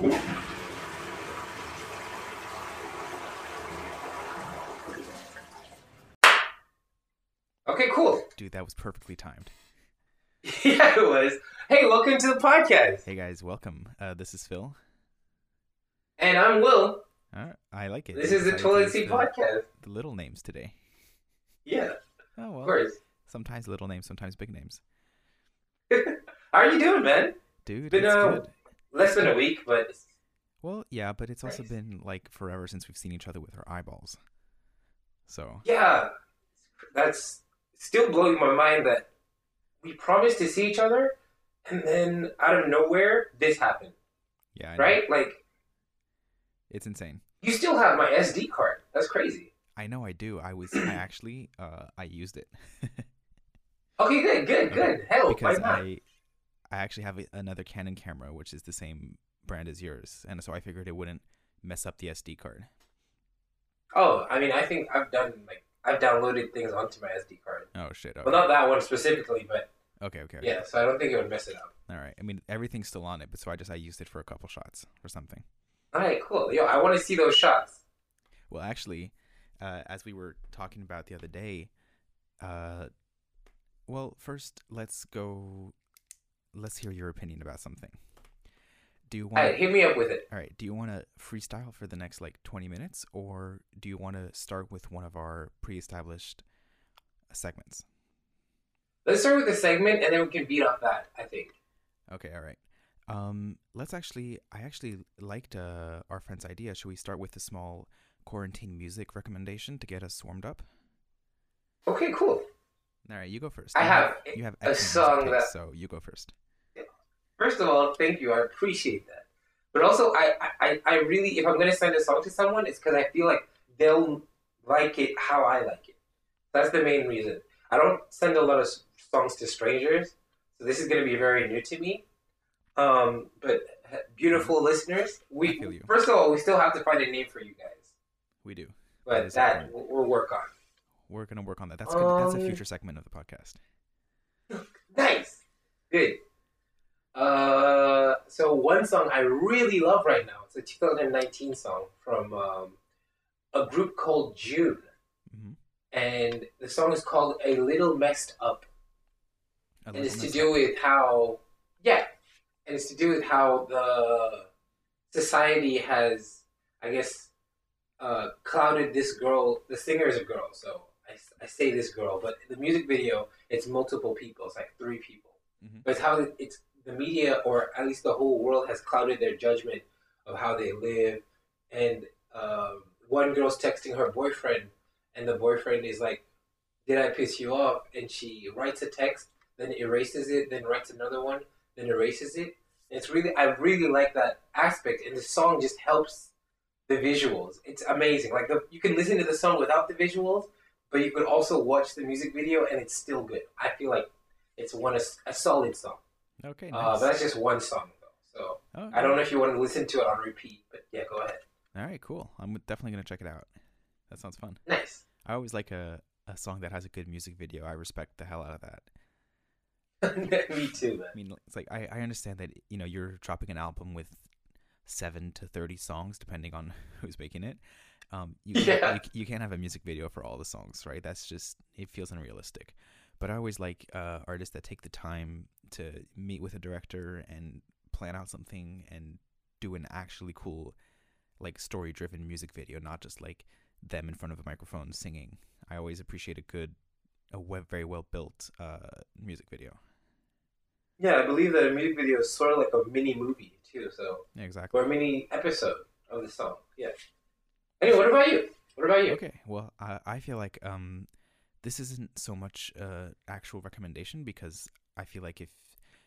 Okay, cool. Dude, that was perfectly timed. Yeah, it was. Hey, welcome to the podcast. Hey, guys, welcome. This is Phil. And I'm Will. I like it. This is the Toilet Seat Podcast. The little names today. Yeah. Oh, well. Of course. Sometimes little names, sometimes big names. How are you doing, man? Dude, it's good. Less than a week, but... Well, yeah, but it's also been, like, forever since we've seen each other with our eyeballs. So... Yeah. That's still blowing my mind that we promised to see each other, and then out of nowhere, this happened. Yeah, I know. Right? Like... It's insane. You still have my SD card. That's crazy. I know I do. I used it. Okay, good. Hell, because why not? I actually have another Canon camera, which is the same brand as yours. And so I figured it wouldn't mess up the SD card. Oh, I mean, I think I've downloaded things onto my SD card. Oh, shit. Okay. Well, not that one specifically, but... Okay. Yeah, so I don't think it would mess it up. All right. I mean, everything's still on it, but so I used it for a couple shots or something. All right, cool. Yo, I want to see those shots. Well, actually, as we were talking about the other day, well, first, let's hear your opinion about something. All right, hit me up with it. All right, do you want to freestyle for the next, 20 minutes, or do you want to start with one of our pre-established segments? Let's start with a segment, and then we can beat off that, I think. Okay, all right. I actually liked our friend's idea. Should we start with a small quarantine music recommendation to get us warmed up? Okay, cool. All right, you go first. You have a song picks, so you go first. First of all, thank you. I appreciate that. But also, I really, if I'm going to send a song to someone, it's because I feel like they'll like it how I like it. That's the main reason. I don't send a lot of songs to strangers, so this is going to be very new to me. But beautiful listeners, first of all, we still have to find a name for you guys. We do. But that we'll work on. We're going to work on that. That's good. That's a future segment of the podcast. Nice. Good. So one song I really love right now, it's a 2019 song from a group called June. Mm-hmm. And the song is called A Little Messed Up. And it's to do with how the society has, I guess, clouded this girl. The singer is a girl, so I say this girl, but in the music video, it's multiple people. It's like three people. Mm-hmm. But it's how it's the media, or at least the whole world, has clouded their judgment of how they live. And one girl's texting her boyfriend, and the boyfriend is like, "Did I piss you off?" And she writes a text, then erases it, then writes another one, then erases it. It's really, I really like that aspect, and the song just helps the visuals. It's amazing. You can listen to the song without the visuals, but you could also watch the music video, and it's still good. I feel like it's a solid song. Okay, nice. But that's just one song, though. So okay. I don't know if you want to listen to it on repeat, but yeah, go ahead. All right, cool. I'm definitely gonna check it out. That sounds fun. Nice. I always like a song that has a good music video. I respect the hell out of that. Me too, man. I mean, it's like I understand that you're dropping an album with 7 to 30 songs, depending on who's making it. You can't have a music video for all the songs, right? That's just, it feels unrealistic. But I always like artists that take the time to meet with a director and plan out something and do an actually cool, story-driven music video, not just them in front of a microphone singing. I always appreciate a very well-built music video. Yeah, I believe that a music video is sort of like a mini movie too. So yeah, exactly, or a mini episode of the song. Yeah. Anyway, what about you? Okay. Well, I feel like this isn't so much actual recommendation, because I feel like if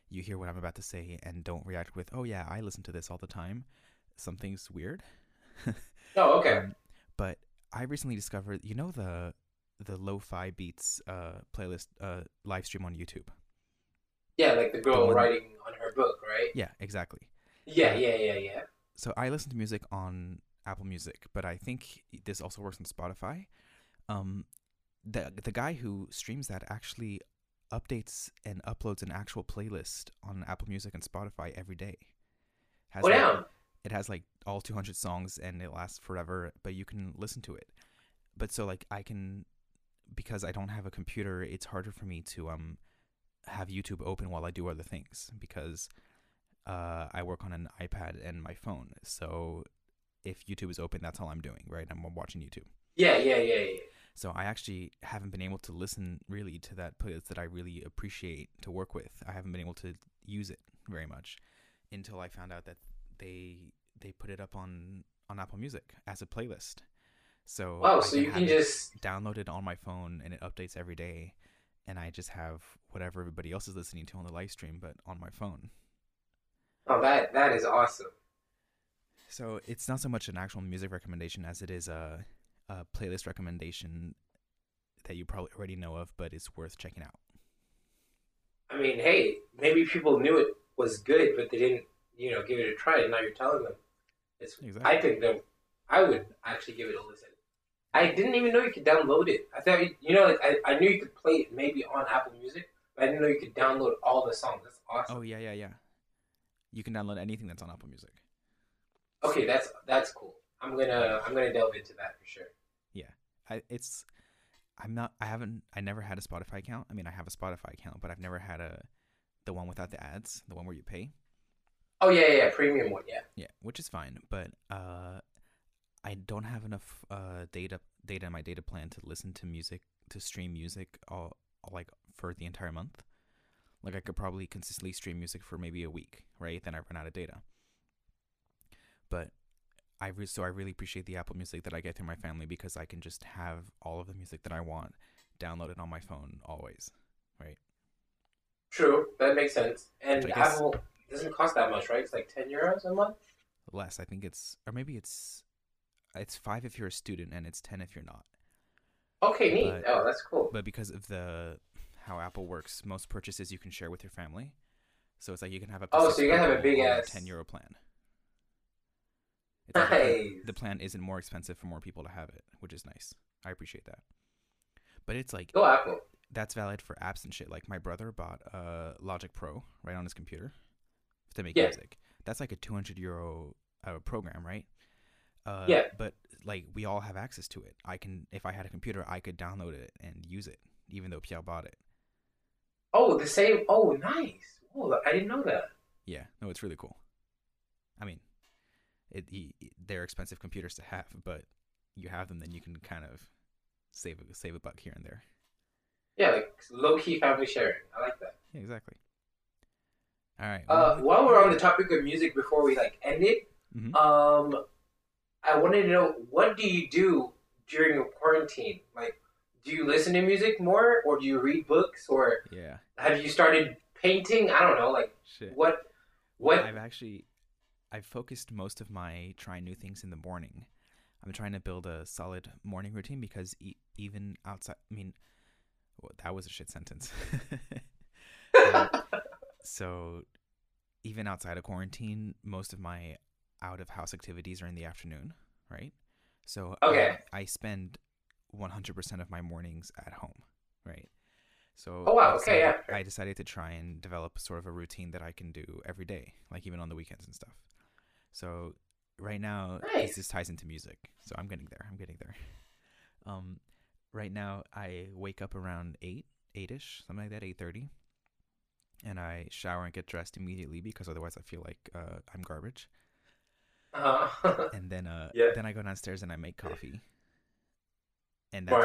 you hear what I'm about to say and don't react with, "Oh yeah, I listen to this all the time," something's weird. Oh, okay. But I recently discovered, the lo-fi beats playlist live stream on YouTube. Yeah, like the girl writing on her book, right? Yeah, exactly. Yeah. So I listen to music on Apple Music, but I think this also works on Spotify. The guy who streams that actually updates and uploads an actual playlist on Apple Music and Spotify every day. Has It has like all 200 songs and it lasts forever, but you can listen to it. But so like I can, because I don't have a computer, it's harder for me to have YouTube open while I do other things, because I work on an iPad and my phone. So if YouTube is open, that's all I'm doing, right? I'm watching YouTube. Yeah. So I actually haven't been able to listen really to that playlist that I really appreciate to work with. I haven't been able to use it very much until I found out that they put it up on Apple Music as a playlist. So you can just download it on my phone and it updates every day, and I just have whatever everybody else is listening to on the live stream, but on my phone. Oh, that is awesome. So it's not so much an actual music recommendation as it is a playlist recommendation that you probably already know of, but it's worth checking out. I mean, hey, maybe people knew it was good, but they didn't, give it a try, and now you're telling them. Exactly. I think that I would actually give it a listen. I didn't even know you could download it. I thought, I knew you could play it maybe on Apple Music, but I didn't know you could download all the songs. That's awesome. Oh, yeah. You can download anything that's on Apple Music. Okay, that's cool. I'm gonna delve into that for sure. Yeah, I never had a Spotify account. I mean, I have a Spotify account, but I've never had the one without the ads, the one where you pay. Oh yeah, premium one, yeah. Yeah, which is fine, but I don't have enough data in my data plan to listen to music, to stream music all for the entire month. Like I could probably consistently stream music for maybe a week, right? Then I run out of data. But I really appreciate the Apple Music that I get through my family, because I can just have all of the music that I want downloaded on my phone always, right? True, that makes sense. And Apple doesn't cost that much, right? It's like 10 euros a month? Less, I think it's 5 if you're a student and it's 10 if you're not. Okay, neat. Oh, that's cool. But because of how Apple works, most purchases you can share with your family. So it's like you can have so you can have a big ass 10 euro plan. It's nice. Like the plan isn't more expensive for more people to have it, which is nice. I appreciate that. But it's like, go Apple. That's valid for apps and shit. Like my brother bought Logic Pro right on his computer to make music. That's like a 200 euro program, right? Yeah. But like we all have access to it. I can, if I had a computer, I could download it and use it, even though Pierre bought it. Oh, the same. Oh, nice. Oh, I didn't know that. Yeah, no, it's really cool. I mean, they're expensive computers to have, but you have them, then you can kind of save a buck here and there. Yeah, like low-key family sharing. I like that. Yeah, exactly. All right. While we're on the topic of music, before we end it, mm-hmm. I wanted to know, what do you do during your quarantine? Like, do you listen to music more, or do you read books, or have you started painting? I don't know, like shit. What? Well, I've focused most of my trying new things in the morning. I'm trying to build a solid morning routine, because even outside, I mean, well, that was a shit sentence. So even outside of quarantine, most of my out-of-house activities are in the afternoon, right? So okay. I spend 100% of my mornings at home, right? So I decided to try and develop sort of a routine that I can do every day, like even on the weekends and stuff. So right now, this ties into music. So I'm getting there. Right now, I wake up around 8-ish, something like that, 8:30. And I shower and get dressed immediately, because otherwise I feel like I'm garbage. And then then I go downstairs and I make coffee. And that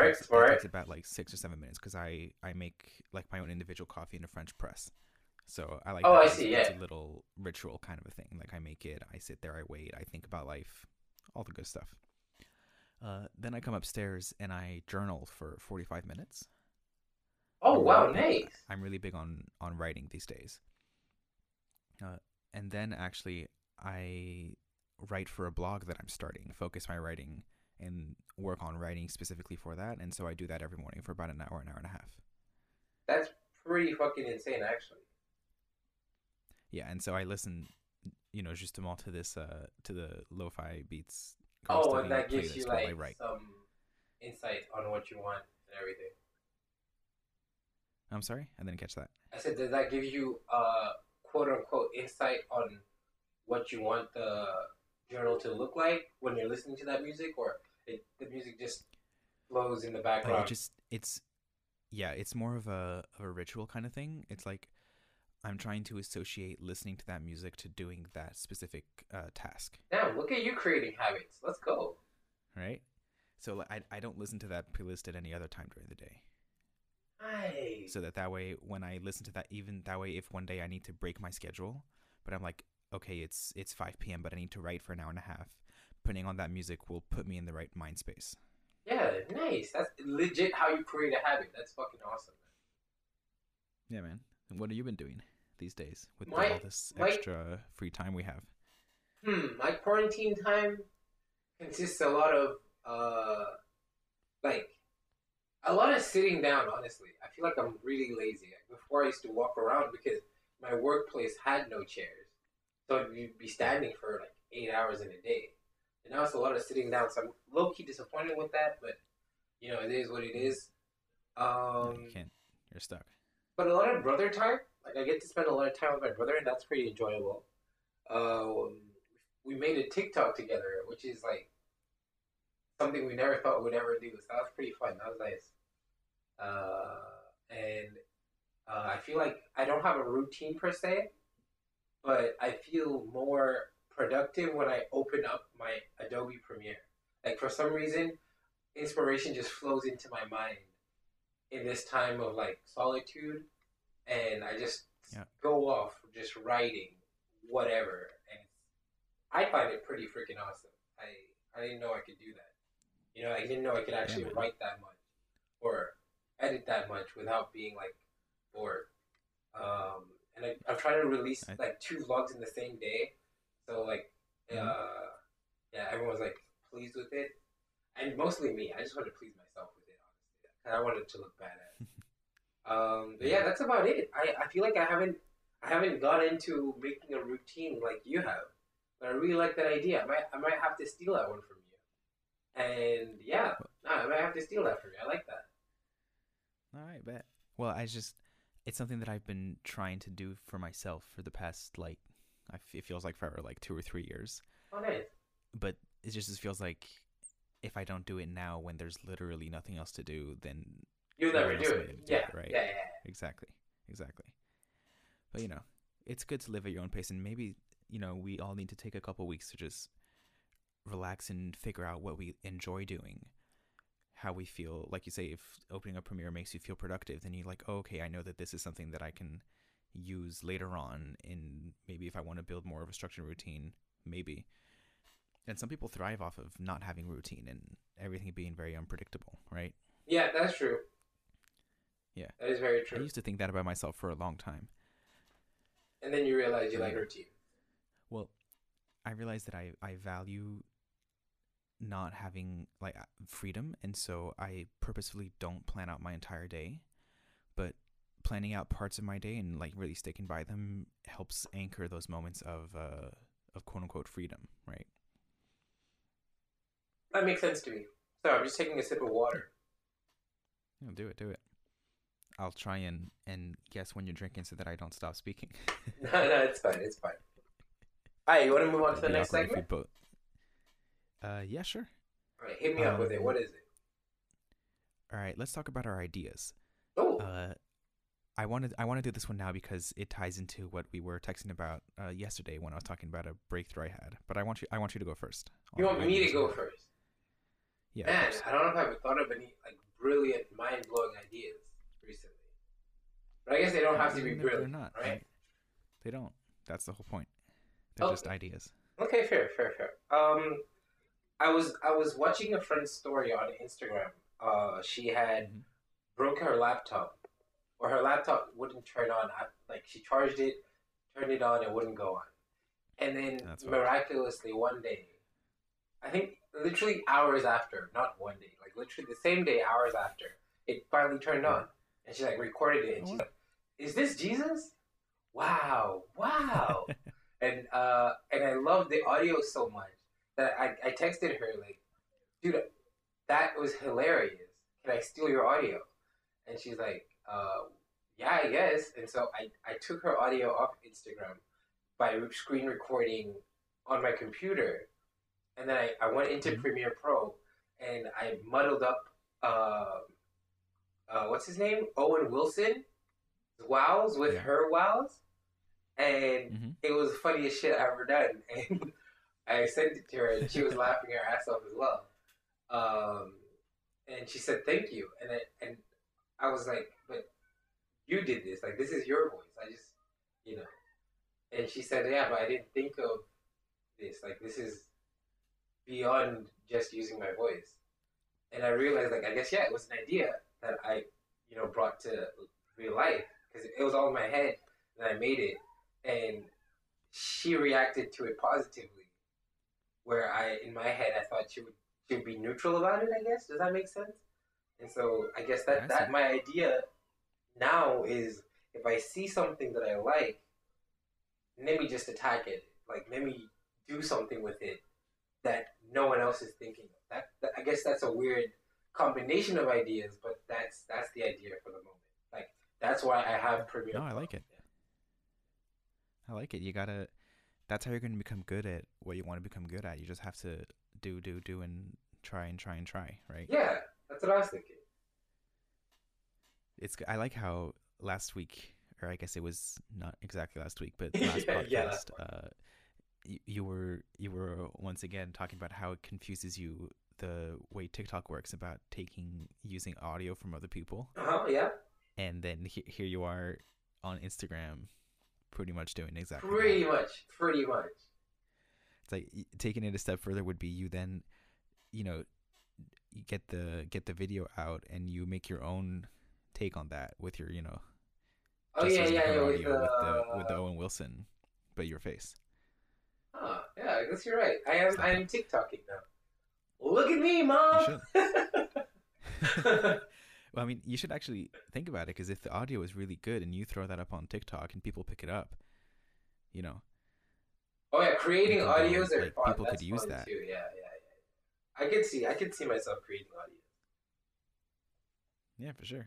takes about 6 or 7 minutes, because I make like my own individual coffee in a French press. So I like it's a little ritual kind of a thing. Like I make it, I sit there, I wait, I think about life, all the good stuff. Then I come upstairs and I journal for 45 minutes. Oh, wow, nice. I'm really big on writing these days. And then actually I write for a blog that I'm starting, focus my writing and work on writing specifically for that. And so I do that every morning for about an hour and a half. That's pretty fucking insane, actually. Yeah, and so I listen, justement to this, to the lo-fi beats. Oh, and that gives you some insight on what you want and everything. I'm sorry? I didn't catch that. I said, does that give you, quote-unquote, insight on what you want the journal to look like when you're listening to that music, or the music just flows in the background? It's more of a ritual kind of thing. It's like I'm trying to associate listening to that music to doing that specific task. Now, look at you creating habits. Let's go. Right? So I don't listen to that playlist at any other time during the day. Nice. So that way, when I listen to that, even that way, if one day I need to break my schedule, but I'm like, okay, it's 5 p.m., but I need to write for an hour and a half. Putting on that music will put me in the right mind space. Yeah, nice. That's legit how you create a habit. That's fucking awesome, man. Yeah, man. And what have you been doing these days with all this extra free time we have? My quarantine time consists a lot of a lot of sitting down, honestly. I feel like I'm really lazy. Before I used to walk around because my workplace had no chairs. So you'd be standing for 8 hours in a day. And now it's a lot of sitting down. So I'm low-key disappointed with that. But, it is what it is. You're stuck. But a lot of brother time. I get to spend a lot of time with my brother, and that's pretty enjoyable. We made a TikTok together, which is something we never thought we'd ever do. So that was pretty fun. That was nice. I feel like I don't have a routine per se, but I feel more productive when I open up my Adobe Premiere. For some reason, inspiration just flows into my mind in this time of solitude. And I just go off just writing whatever. And I find it pretty freaking awesome. I didn't know I could do that. I didn't know I could actually write that much or edit that much without being bored. And I've tried to release 2 vlogs in the same day. So everyone's pleased with it. And mostly me. I just wanted to please myself with it, honestly. And I wanted it to look badass. That's about it. I feel like I haven't got into making a routine like you have. But I really like that idea. I might have to steal that one from you. And I might have to steal that from you. I like that. All right, bet. Well, it's something that I've been trying to do for myself for the past, it feels like forever, 2 or 3 years. Oh, nice. But it feels like if I don't do it now when there's literally nothing else to do, then you'll never do it. Yeah, right. Yeah. Exactly. But, it's good to live at your own pace, and maybe, we all need to take a couple weeks to just relax and figure out what we enjoy doing, how we feel. Like you say, if opening a Premiere makes you feel productive, then you're like, oh, okay, I know that this is something that I can use later on, and maybe if I want to build more of a structured routine, maybe. And some people thrive off of not having routine and everything being very unpredictable, right? Yeah, that's true. Yeah. That is very true. I used to think that about myself for a long time. And then you realize you like routine. Well, I realized that I value not having freedom, and so I purposefully don't plan out my entire day, but planning out parts of my day and really sticking by them helps anchor those moments of quote unquote freedom, right? That makes sense to me. So I'm just taking a sip of water. Yeah, do it. I'll try and guess when you're drinking so that I don't stop speaking. No, it's fine. All right, you want to move on to the next segment? Yeah, sure. All right, hit me up with it. What is it? All right, let's talk about our ideas. Oh. I want to do this one now because it ties into what we were texting about yesterday when I was talking about a breakthrough I had. But I want you to go first. You want me to go first? Yeah. Man, I don't know if I've thought of any brilliant, mind-blowing ideas recently. But I guess they don't have to be brilliant, they're not, right? They don't. That's the whole point. They're just ideas. Okay, fair. I was watching a friend's story on Instagram. She had broke her laptop, or her laptop wouldn't turn on. She charged it, turned it on, it wouldn't go on. And then miraculously one day, I think literally hours after, not one day, literally the same day, hours after, it finally turned on. And she recorded it. And she's like, "Is this Jesus? Wow. And I loved the audio so much that I texted her, "Dude, that was hilarious. Can I steal your audio?" And she's like, "Yeah, I guess." And so I took her audio off Instagram by screen recording on my computer And then I went into Premiere Pro, and I muddled up, what's his name? Owen Wilson. Wows with her wows. And it was the funniest shit I've ever done. And I sent it to her, and she was laughing her ass off as well. And she said, thank you. And I was like, but you did this. Like, this is your voice. I just, you know. And she said, yeah, but I didn't think of this. Like, this is beyond just using my voice. And I realized, like, I guess, yeah, it was an idea that I, you know, brought to real life. Because it was all in my head, and I made it. And she reacted to it positively, where I, in my head, I thought she would be neutral about it, I guess. Does that make sense? And so I guess that my idea now is, if I see something that I like, let me just attack it. Like, let me do something with it that no one else is thinking of. That I guess that's a weird combination of ideas, but that's the idea for the moment. Like, that's why I have Premiere. No, I like it. I like it. You gotta. That's how you're gonna become good at what you want to become good at. You just have to do, and try, right? Yeah, that's what I was thinking. It's. I like how last week, or I guess it was not exactly last week, but last podcast, you were once again talking about how it confuses you the way TikTok works about using audio from other people. Yeah. And then here you are on Instagram. Pretty much doing exactly. Pretty much. It's like taking it a step further would be you then, you know, you get the video out and you make your own take on that with your, you know. Oh yeah. With the Owen Wilson, but your face. Oh yeah, I guess you're right. I am TikToking now. Look at me, Mom. Well, I mean, you should actually think about it, because if the audio is really good and you throw that up on TikTok and people pick it up, you know. Oh yeah, creating audios are fun. People could use that. Too. Yeah. I could see myself creating audio. Yeah, for sure.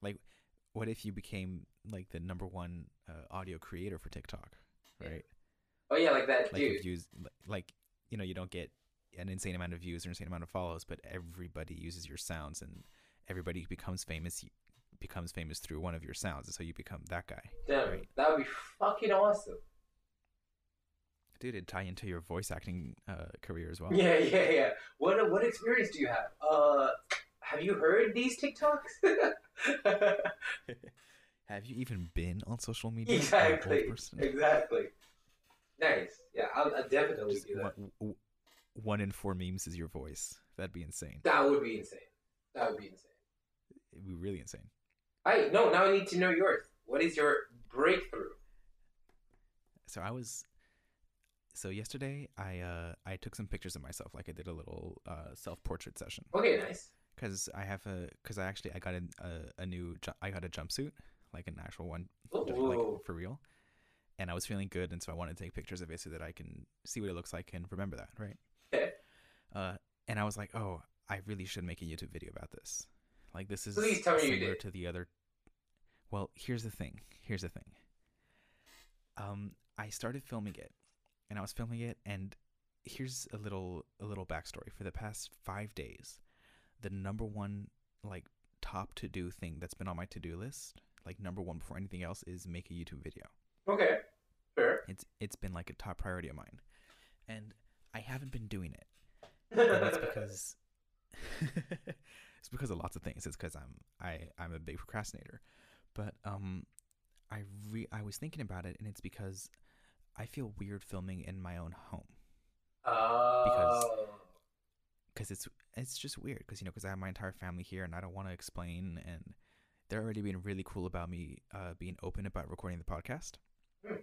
Like, what if you became like the number one audio creator for TikTok, right? Oh yeah, like that dude. Like, views, like, you know, you don't get an insane amount of views or insane amount of follows, but everybody uses your sounds and. Everybody becomes famous through one of your sounds, and so you become that guy. Damn, right? That would be fucking awesome. Dude, it'd tie into your voice acting career as well. Yeah. What experience do you have? Have you heard these TikToks? Have you even been on social media? Exactly. Nice. Yeah, I'll definitely do that. One in four memes is your voice. That'd be insane. That would be insane. It'd be really insane. Now I need to know yours. What is your breakthrough? So yesterday I took some pictures of myself. Like, I did a little self-portrait session. Okay, nice. Because I got a jumpsuit, like an actual one, like for real. And I was feeling good, and so I wanted to take pictures of it so that I can see what it looks like and remember that, right? Okay. And I was like, oh, I really should make a YouTube video about this. Like, this is similar to the other. Well, here's the thing. I started filming it, and I was filming it, and here's a little backstory. For the past 5 days, the number one, like, top to-do thing that's been on my to-do list, like number one before anything else, is make a YouTube video. Okay, fair. It's been like a top priority of mine, and I haven't been doing it. And that's because. It's because of lots of things. It's because I'm a big procrastinator, but I was thinking about it, and it's because I feel weird filming in my own home. Oh. Because it's just weird, because, you know, because I have my entire family here, and I don't want to explain, and they're already being really cool about me being open about recording the podcast.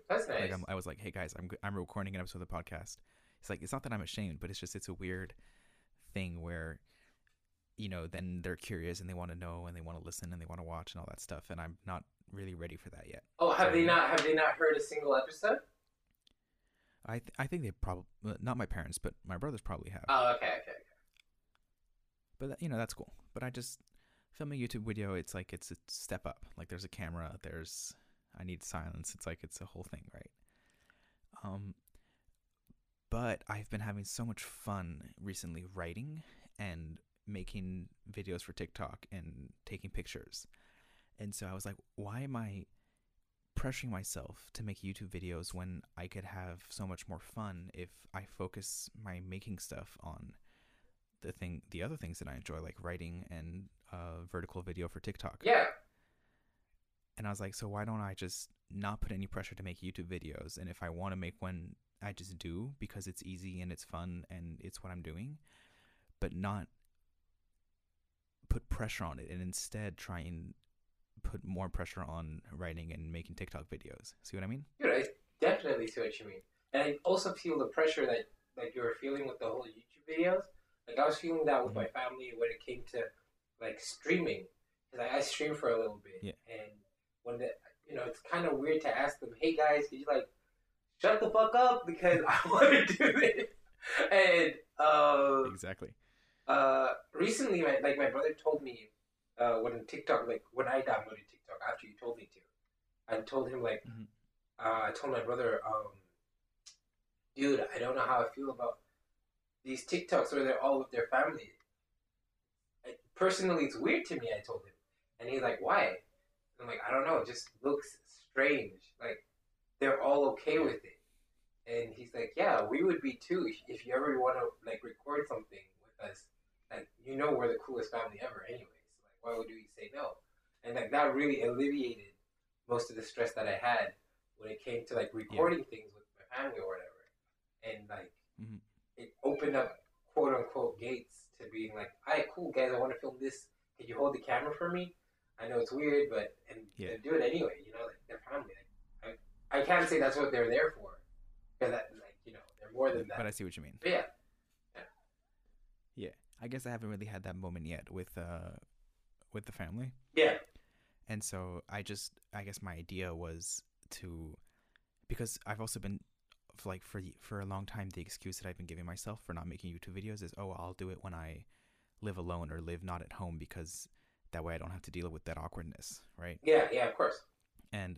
That's nice. Like, I was like, hey guys, I'm recording an episode of the podcast. It's like, it's not that I'm ashamed, but it's a weird thing where, you know, then they're curious and they want to know and they want to listen and they want to watch and all that stuff, and I'm not really ready for that yet. Oh, have they not heard a single episode? I think they probably, not my parents, but my brothers probably have. Oh, okay. But, you know, that's cool. But I just film a YouTube video. It's like, it's a step up. Like, there's a camera. I need silence. It's like, it's a whole thing, right? But I've been having so much fun recently writing and making videos for TikTok and taking pictures. And so I was like, why am I pressuring myself to make YouTube videos when I could have so much more fun if I focus my making stuff on the other things that I enjoy, like writing and vertical video for TikTok. Yeah. And I was like, so why don't I just not put any pressure to make YouTube videos? And if I want to make one, I just do, because it's easy and it's fun and it's what I'm doing, but not put pressure on it, and instead try and put more pressure on writing and making TikTok videos. See what I mean? Dude, I definitely see what you mean. And I also feel the pressure that you were feeling with the whole YouTube videos. Like, I was feeling that with my family when it came to, like, streaming. Because I streamed for a little bit. Yeah. And when it's kind of weird to ask them, hey, guys, could you, like, shut the fuck up? Because I want to do it. And, exactly. Recently, my brother told me, when I downloaded TikTok, after you told me to, I told him, like, I told my brother, dude, I don't know how I feel about these TikToks where they're all with their family. Personally, it's weird to me, I told him. And he's like, why? And I'm like, I don't know, it just looks strange. Like, they're all okay with it. And he's like, yeah, we would be too if you ever want to, like, record something with us. Like, you know, we're the coolest family ever anyways. Like, why would we say no? And, like, that really alleviated most of the stress that I had when it came to, like, recording things with my family or whatever. And, like, it opened up, quote-unquote, gates to being like, all right, cool, guys, I want to film this. Can you hold the camera for me? I know it's weird, but and do it anyway, you know, like, they're family. Like, I can't say that's what they're there for. Because, like, you know, they're more than that. But I see what you mean. But yeah. I guess I haven't really had that moment yet with the family. Yeah. And so I guess my idea was to, because I've also been, like, for a long time, the excuse that I've been giving myself for not making YouTube videos is, oh, I'll do it when I live alone or live not at home, because that way I don't have to deal with that awkwardness, right? Yeah, of course. And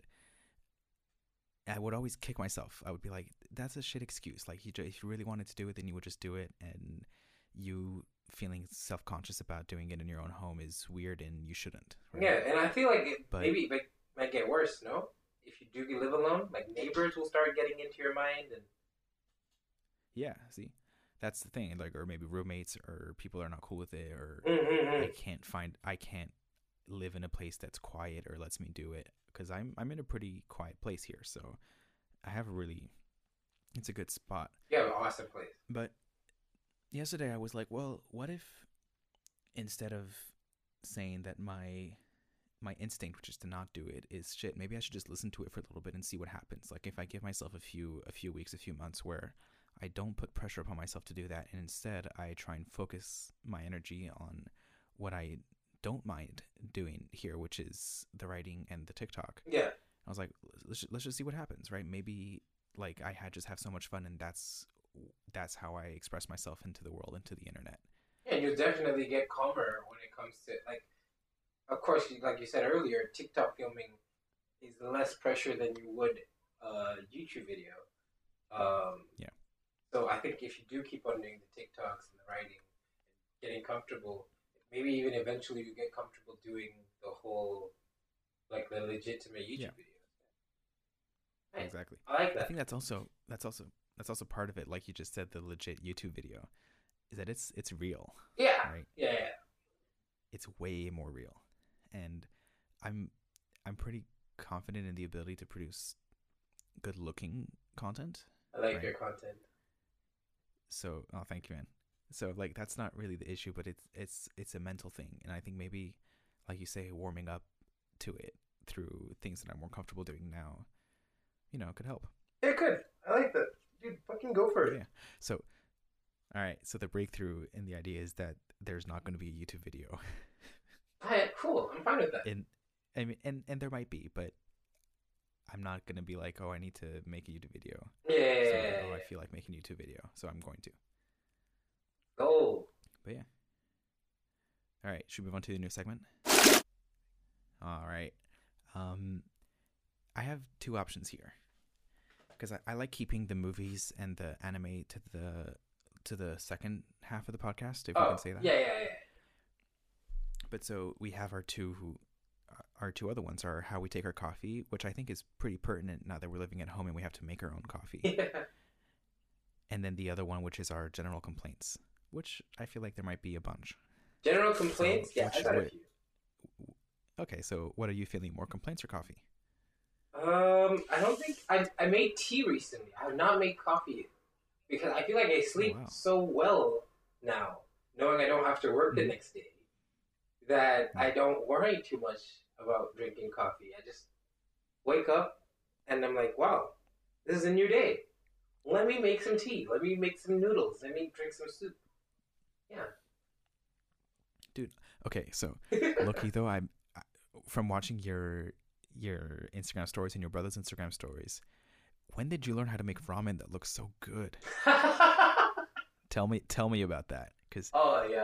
I would always kick myself. I would be like, that's a shit excuse. Like, if you really wanted to do it, then you would just do it, and you feeling self-conscious about doing it in your own home is weird, and you shouldn't. Right? Yeah, and I feel like it might get worse, no? If you do live alone, like, neighbors will start getting into your mind. And yeah, see, that's the thing. Like, or maybe roommates or people are not cool with it, or I can't live in a place that's quiet or lets me do it, because I'm in a pretty quiet place here. So I have it's a good spot. You have an awesome place. But yesterday I was like, well, what if instead of saying that my instinct, which is to not do it, is shit, maybe I should just listen to it for a little bit and see what happens. Like, if I give myself a few weeks, a few months where I don't put pressure upon myself to do that, and instead I try and focus my energy on what I don't mind doing here, which is the writing and the TikTok. Yeah. I was like, let's just see what happens, right? Maybe, like, I had just have so much fun, and that's how I express myself into the world, into the internet. Yeah, and you'll definitely get calmer when it comes to, like, of course, like you said earlier, TikTok filming is less pressure than you would YouTube video. Yeah. So I think if you do keep on doing the TikToks and the writing, and getting comfortable, maybe even eventually you get comfortable doing the whole, like, the legitimate YouTube videos. Right. Exactly. I like that. I think that's also part of it. Like you just said, the legit YouTube video is that it's real. Yeah. Right? Yeah. It's way more real. And I'm pretty confident in the ability to produce good-looking content. I like your content. So, oh, thank you, man. So, like, that's not really the issue, but it's a mental thing. And I think maybe, like you say, warming up to it through things that I'm more comfortable doing now, you know, could help. It could. I like that. Dude, fucking go for it. Yeah. So, all right. So the breakthrough in the idea is that there's not going to be a YouTube video. Right, cool. I'm fine with that. And there might be, but I'm not going to be like, oh, I need to make a YouTube video. Yeah. I feel like making a YouTube video, so I'm going to. Oh. But yeah. All right. Should we move on to the new segment? All right. I have two options here. because I like keeping the movies and the anime to the second half of the podcast, if I can say that. Yeah. But so we have our two other ones are how we take our coffee, which I think is pretty pertinent now that we're living at home and we have to make our own coffee. Yeah. And then the other one, which is our general complaints, which I feel like there might be a bunch. General complaints? So, yeah, I got a few. Okay, so what are you feeling? More complaints or coffee? I don't think I made tea recently. I have not made coffee because I feel like I sleep so well now, knowing I don't have to work the next day, that I don't worry too much about drinking coffee. I just wake up and I'm like, wow, this is a new day. Let me make some tea. Let me make some noodles. Let me drink some soup. Yeah. Dude, okay, so lucky though, I from watching your Instagram stories and your brother's Instagram stories, when did you learn how to make ramen that looks so good? Tell me about that, because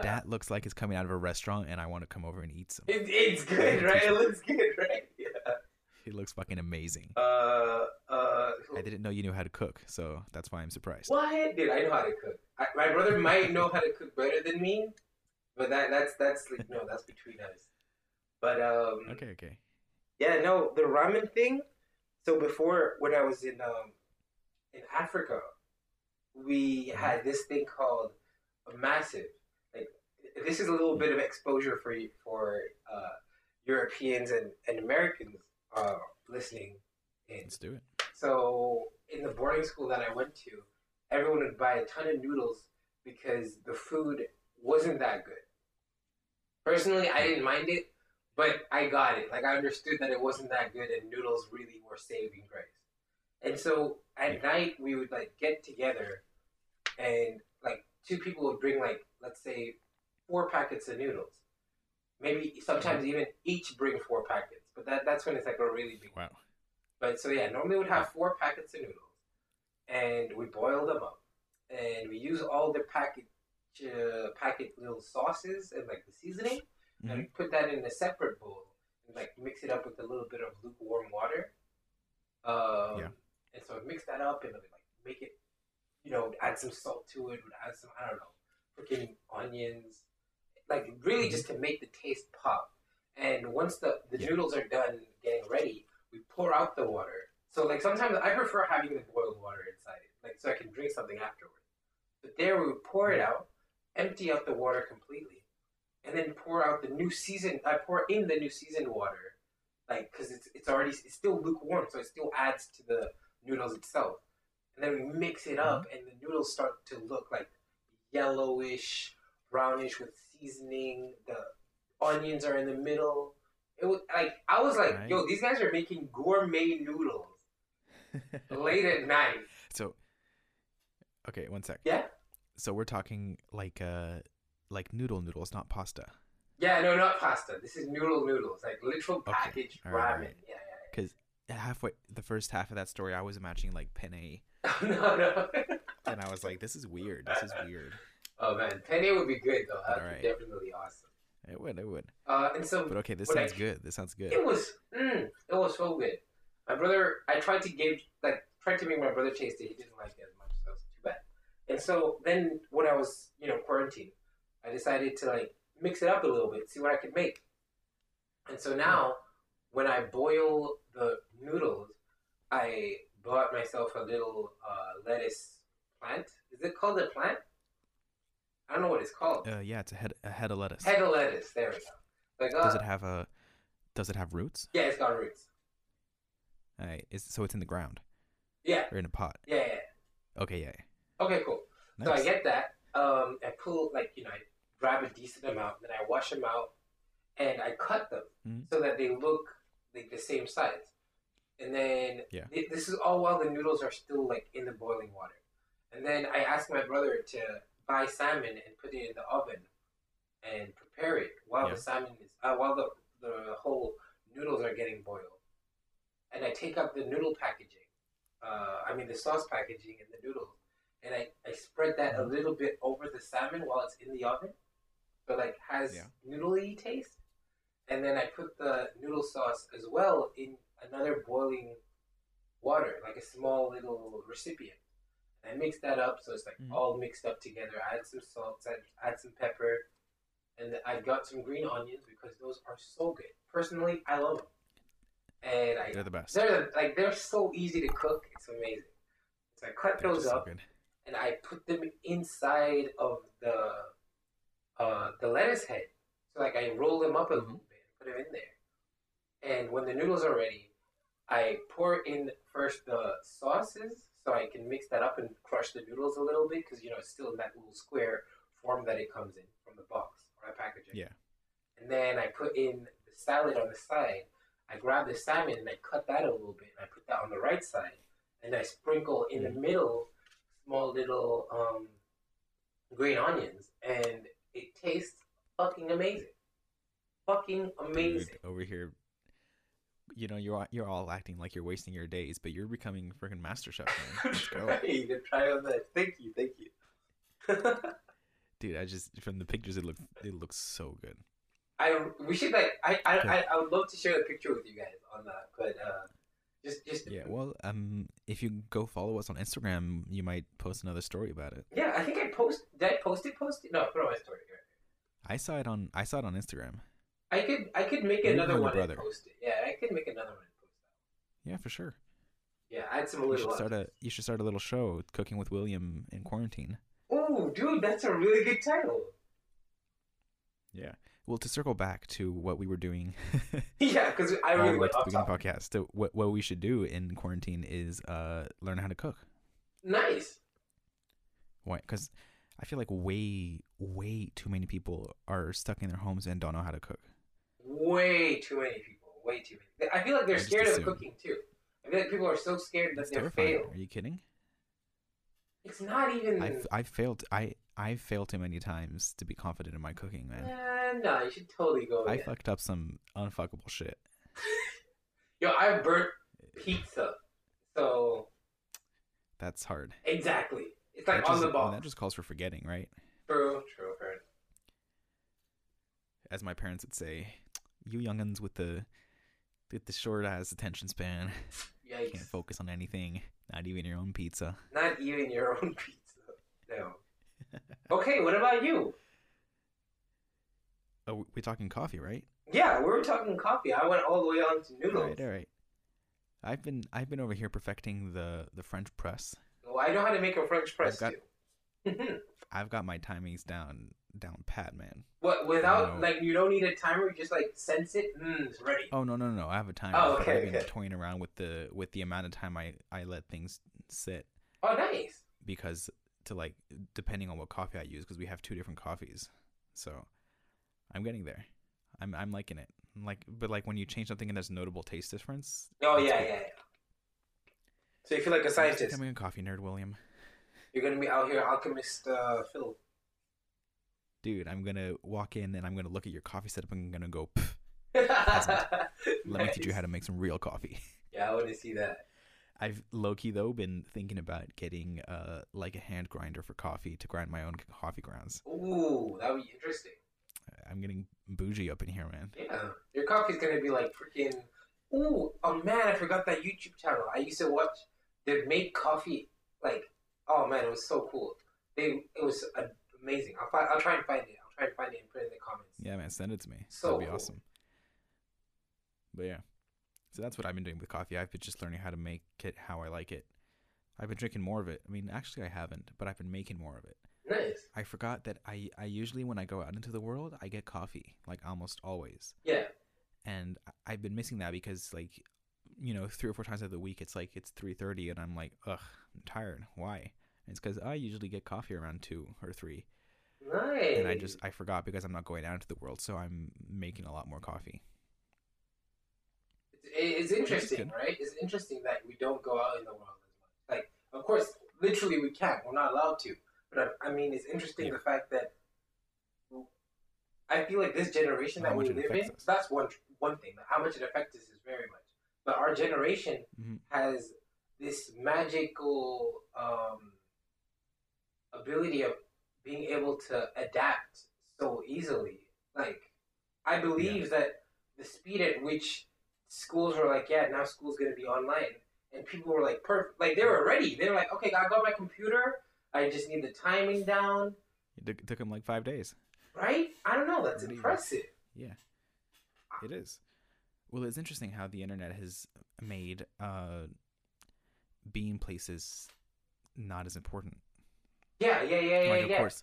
that looks like it's coming out of a restaurant and I want to come over and eat some. It's good, right? It looks good, right? Yeah. It looks fucking amazing. I didn't know you knew how to cook, so that's why I'm surprised. What? Dude, I know how to cook. My brother might know how to cook better than me, but that's like, no, that's between us. But okay. Yeah, no, the ramen thing. So before, when I was in Africa, we had this thing called a massive. Like, this is a little bit of exposure for Europeans and Americans listening in. Let's do it. So in the boarding school that I went to, everyone would buy a ton of noodles because the food wasn't that good. Personally, I didn't mind it, but I got it. Like, I understood that it wasn't that good and noodles really were saving grace. And so at night we would like get together and like two people would bring like, let's say 4 packets of noodles. Maybe sometimes even each bring 4 packets, but that's when it's like a really big one. But so yeah, normally we'd have 4 packets of noodles and we boil them up and we use all the packet little sauces and like the seasoning. And we put that in a separate bowl and like mix it up with a little bit of lukewarm water. And so I mix that up and like make it, add some salt to it, would add some, I don't know, freaking onions, like really just to make the taste pop. And once the noodles are done getting ready, we pour out the water. So like sometimes I prefer having the boiled water inside it, like so I can drink something afterwards. But there we would pour it out, empty out the water completely. And then pour in the new seasoned water, like, because it's still lukewarm, so it still adds to the noodles itself. And then we mix it up, and the noodles start to look like yellowish, brownish with seasoning. The onions are in the middle. It was like, I was like, right. Yo, these guys are making gourmet noodles late at night. So, okay, one sec. Yeah. So we're talking like noodles, not pasta. Yeah, no, not pasta. This is noodles, like literal packaged ramen. Right. Yeah, because halfway, the first half of that story, I was imagining like penne. No. And I was like, this is weird. Oh man, penne would be good though. That would be definitely awesome. It would. And so, but okay, this sounds good. It was so good. My brother, I tried to make my brother taste it. He didn't like it as much, so it was too bad. And so then when I was, quarantined, I decided to like mix it up a little bit, see what I could make. And so now when I boil the noodles, I bought myself a little lettuce plant. Is it called a plant? I don't know what it's called. Yeah, it's a head of lettuce. Head of lettuce, there we go. Like, does it have roots? Yeah, it's got roots. All right. So it's in the ground. Yeah. Or in a pot. Yeah. Okay, yeah. Okay, cool. Nice. So I get that. I pull I grab a decent amount, then I wash them out, and I cut them so that they look like the same size. And then this is all while the noodles are still like in the boiling water. And then I asked my brother to buy salmon and put it in the oven and prepare it while the salmon is while the whole noodles are getting boiled. And I take up the noodle packaging, the sauce packaging and the noodles. And I spread that a little bit over the salmon while it's in the oven. So, like, has noodly taste. And then I put the noodle sauce as well in another boiling water, like a small little recipient. I mixed that up, so it's like all mixed up together. I add some salt, I add some pepper, and I got some green onions because those are so good. Personally, I love them. And they're the best. They're so easy to cook. It's amazing. So I cut those up, and I put them inside of the lettuce head. So I roll them up a little bit, put them in there. And when the noodles are ready, I pour in first the sauces, so I can mix that up and crush the noodles a little bit, because, it's still in that little square form that it comes in from the box or the packaging. Yeah. And then I put in the salad on the side. I grab the salmon and I cut that a little bit, and I put that on the right side. And I sprinkle in the middle small little green onions, and it tastes fucking amazing. Fucking amazing. Dude, over here. You're all acting like you're wasting your days, but you're becoming freaking master chef. Man. Let's go. Hey, good try on that. Thank you. Dude, from the pictures it looks so good. I would love to share the picture with you guys on that, but if you go follow us on Instagram, you might post another story about it. Yeah, I think I posted. Did I post it? No, I put it on my story. Right. I saw it on Instagram. I could make another one and post it. Yeah, I could make another one and post that. Yeah, for sure. Yeah, I had some little. You should start a little show, Cooking with William in Quarantine. Oh, dude, that's a really good title. Yeah. Well, to circle back to what we were doing. Yeah, because I really went off topic. Podcast. So what we should do in quarantine is learn how to cook. Nice. Why? Because I feel like way too many people are stuck in their homes and don't know how to cook. Way too many people. I feel like they're scared of cooking too. I feel like people are so scared that they'll fail. Are you kidding? It's not even. I've failed too many times to be confident in my cooking, man. No, you should totally go. I fucked up some unfuckable shit. Yo, I burnt pizza, so. That's hard. Exactly. It's like on the ball. That just calls for forgetting, right? True. As my parents would say, you young'uns with the short ass attention span. Yikes. Can't focus on anything, not even your own pizza. No. Okay, what about you? Oh, we're talking coffee, right? Yeah, we were talking coffee. I went all the way on to noodles. All right. I've been over here perfecting the French press. Well, I know how to make a French press too. I've got my timings down pat, man. What? Without you don't need a timer. You just sense it. It's ready. Oh no! I have a timer. Oh, okay. I've been toying around with the amount of time I let things sit. Oh, nice. Because depending on what coffee I use, because we have two different coffees, so I'm getting there. I'm liking it. But when you change something and there's a notable taste difference. Oh yeah. So you feel like a scientist. I'm becoming a coffee nerd, William. You're going to be out here alchemist Phil. Dude, I'm going to walk in and I'm going to look at your coffee setup and I'm going to go, Let me teach you how to make some real coffee. Yeah, I want to see that. I've low-key, though, been thinking about getting a hand grinder for coffee to grind my own coffee grounds. Ooh, that would be interesting. I'm getting bougie up in here, man. Yeah, your coffee's going to be freaking... Ooh, oh man, I forgot that YouTube channel. I used to watch... They make coffee, oh man, it was so cool. It was amazing. I'll try and find it. I'll try and find it and put it in the comments. Yeah, man, send it to me. So that'd be awesome. But yeah, so that's what I've been doing with coffee. I've been just learning how to make it how I like it. I've been drinking more of it. I mean, actually, I haven't, but I've been making more of it. Nice. I forgot that I usually, when I go out into the world, I get coffee, almost always. Yeah. And I've been missing that because, 3 or 4 times of the week, it's it's 3:30 and I'm ugh, I'm tired. Why? And it's because I usually get coffee around 2 or 3. Nice. And I forgot because I'm not going out into the world, so I'm making a lot more coffee. It's interesting, right? It's interesting that we don't go out in the world as much. Of course, literally we can't. We're not allowed to. But it's interesting the fact that I feel like this generation that we live in, that's one thing. How much it affects us is very much. But our generation has this magical ability of being able to adapt so easily. I believe that the speed at which schools are now school's going to be online. and people were like perfect, like they were ready. They were like, okay, I got my computer. I just need the timing down. It took them like 5 days. Right? I don't know. That's impressive. Yeah, it is. Well, it's interesting how the internet has made being places not as important. Yeah. Like, of course,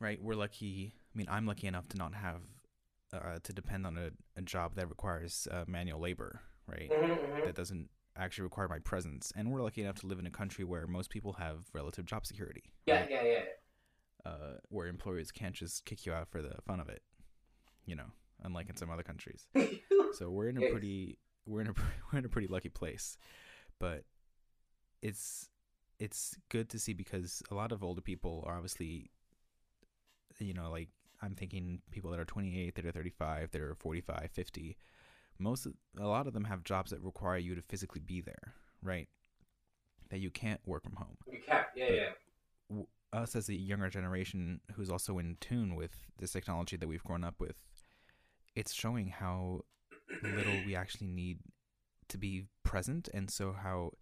right? We're lucky. I mean, I'm lucky enough to not have to depend on a job that requires manual labor, right? Mm-hmm. That doesn't actually require my presence. And we're lucky enough to live in a country where most people have relative job security. Right? Yeah. Where employers can't just kick you out for the fun of it, you know, unlike in some other countries. So we're in a pretty lucky place, but it's good to see, because a lot of older people are obviously, you know, like I'm thinking people that are 28, that are 35, that are 45, 50, a lot of them have jobs that require you to physically be there, right? That you can't work from home. You can't. Yeah. Us as a younger generation who's also in tune with this technology that we've grown up with, it's showing how little we actually need to be present, and so how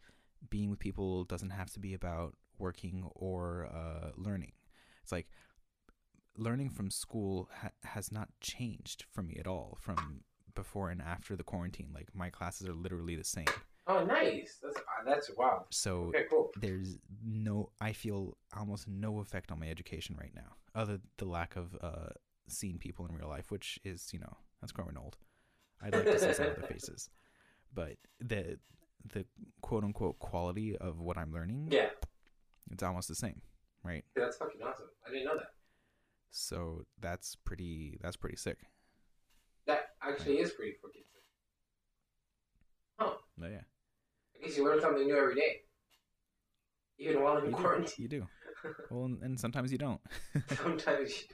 being with people doesn't have to be about working or learning. It's like learning from school has not changed for me at all from before and after the quarantine. Like my classes are literally the same. Oh, nice. That's wow. So okay, cool. There's I feel almost no effect on my education right now, other than the lack of seeing people in real life, which is, you know, that's growing old. I'd like to see some of the faces, but the quote unquote quality of what I'm learning, yeah, it's almost the same, right? Yeah, that's fucking awesome. I didn't know that. So that's pretty sick. That actually is pretty fucking sick. Huh. Oh, yeah. I guess you learn something new every day. Even while in quarantine. You do. Well, and sometimes you don't. Sometimes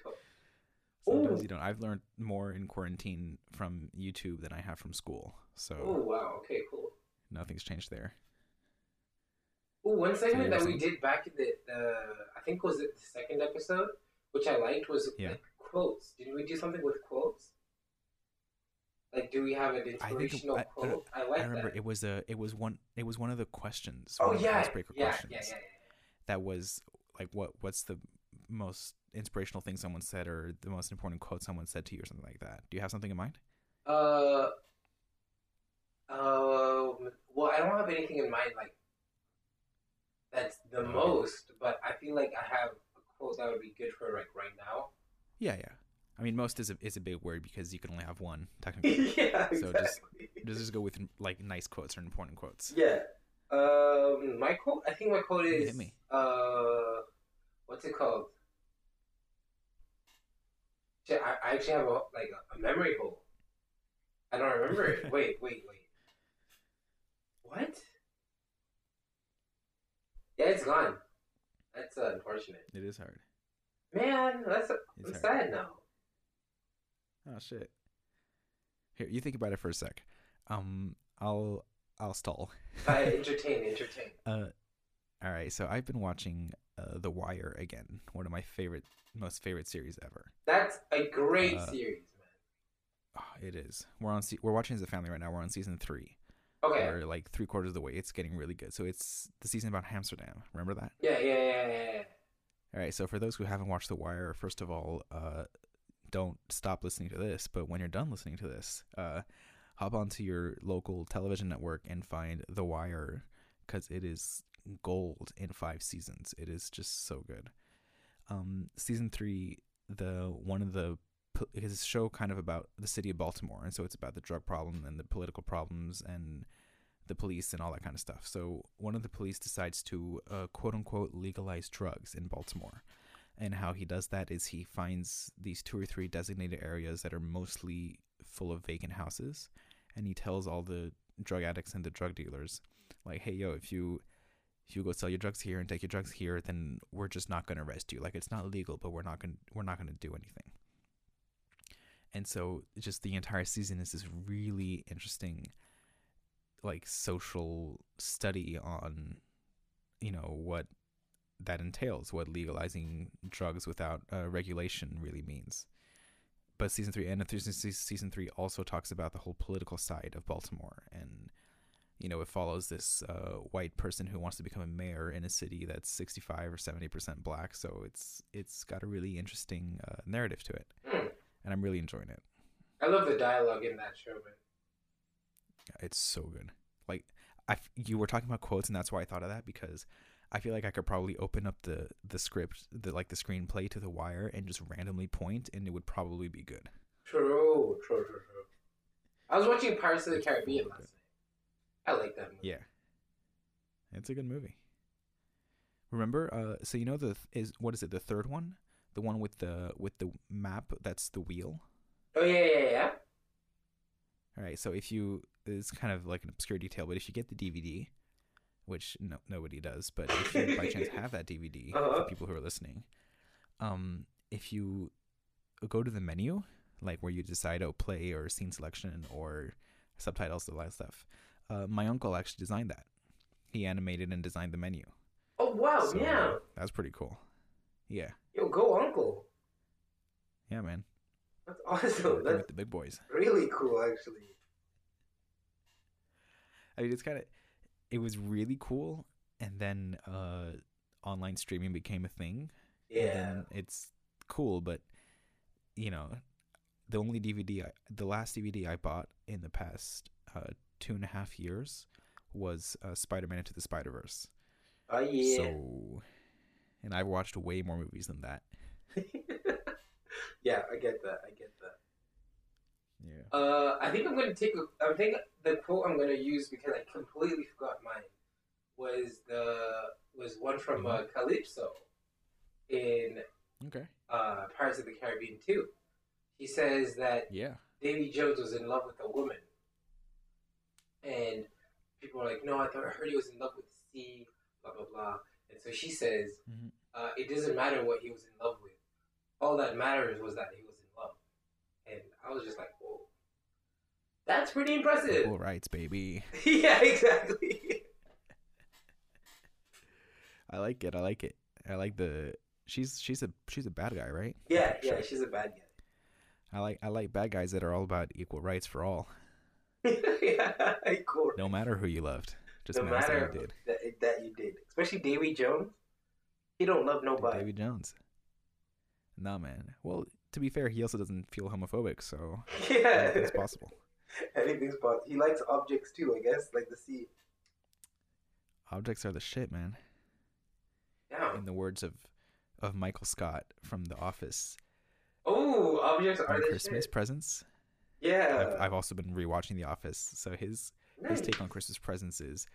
you don't. I've learned more in quarantine from YouTube than I have from school. So. Oh, wow. Okay, cool. Nothing's changed there. Oh, one segment that we did back in the, I think was it the second episode, which I liked, was like quotes. Didn't we do something with quotes? Like, do we have an inspirational quote? I remember that. It was one of the questions. Oh yeah. Yeah. That was like, what's the most inspirational thing someone said, or the most important quote someone said to you, or something like that. Do you have something in mind? Well, I don't have anything in mind like that's the most, but I feel like I have a quote that would be good for like right now. Yeah. I mean, most is a big word because you can only have one, technically. Yeah, exactly. So just go with like nice quotes or important quotes. Yeah. My quote, I think my quote is, hit me. What's it called? I actually have a memory hole. I don't remember it. Wait. What? Yeah, it's gone. That's unfortunate. It is hard. Man, I'm sad now. Oh shit! Here, you think about it for a sec. I'll stall. Entertain. All right. So I've been watching The Wire again. One of my most favorite series ever. That's a great series, man. Oh, it is. We're watching as a family right now. We're on season 3. Okay. We're like 3/4 of the way. It's getting really good. So it's the season about Amsterdam. Remember that? Yeah. All right. So for those who haven't watched The Wire, first of all, don't stop listening to this, but when you're done listening to this, hop onto your local television network and find The Wire, because it is gold in 5 seasons. It is just so good. Season 3, it's a show kind of about the city of Baltimore, and so it's about the drug problem and the political problems and the police and all that kind of stuff. So one of the police decides to quote unquote legalize drugs in Baltimore. And how he does that is he finds these 2 or 3 designated areas that are mostly full of vacant houses, and he tells all the drug addicts and the drug dealers, like, hey, yo, if you go sell your drugs here and take your drugs here, then we're just not going to arrest you. Like, it's not legal, but we're not going to do anything. And so just the entire season is this really interesting, like, social study on, you know, what that entails, what legalizing drugs without regulation really means. But season 3 also talks about the whole political side of Baltimore and you know, it follows this white person who wants to become a mayor in a city that's 65 or 70% black. So it's got a really interesting narrative to it. Mm. And I'm really enjoying it. I love the dialogue in that show, man. It's so good. Like, you were talking about quotes, and that's why I thought of that, because I feel like I could probably open up the script, the screenplay to The Wire, and just randomly point, and it would probably be good. True. I was watching Pirates of the Caribbean last night. I like that movie. Yeah, it's a good movie. Remember, so you know the third one, the one with the map that's the wheel. Oh yeah. All right, so it's kind of like an obscure detail, but if you get the DVD, which nobody does, but if you by chance have that DVD for people who are listening, if you go to the menu, like where you decide play or scene selection or subtitles, all that stuff. My uncle actually designed that. He animated and designed the menu. Oh, wow, so, yeah. That's pretty cool. Yeah. Yo, go uncle. Yeah, man. That's awesome. That's with the big boys. Really cool, actually. I mean, it was really cool, and then online streaming became a thing. Yeah. And then it's cool, but, you know, the last DVD I bought in the past 2.5 years was Spider-Man: Into the Spider-Verse. Oh yeah. So, and I've watched way more movies than that. Yeah, I get that. Yeah. I think I'm gonna I think the quote I'm gonna use, because I completely forgot mine, was one from Calypso in Pirates of the Caribbean 2. He says that Davy Jones was in love with a woman. And people are like, no, I thought I heard he was in love with the sea, blah, blah, blah. And so she says, it doesn't matter what he was in love with. All that matters was that he was in love. And I was just like, whoa. That's pretty impressive. All rights, baby. Yeah, exactly. I like it. I like the... She's a bad guy, right? Yeah, she's a bad guy. I like bad guys that are all about equal rights for all. Yeah, cool. No matter who you loved, just no matter who you did. That you did, especially Davy Jones. He don't love nobody. Davy Jones. Nah, man. Well, to be fair, he also doesn't feel homophobic, so yeah, anything's possible. Anything's possible. He likes objects too, I guess, like the sea. Objects are the shit, man. Yeah. In the words of Michael Scott from The Office. Oh, objects are the shit. Christmas presents. Yeah, I've also been rewatching The Office. So his take on Christmas presents is,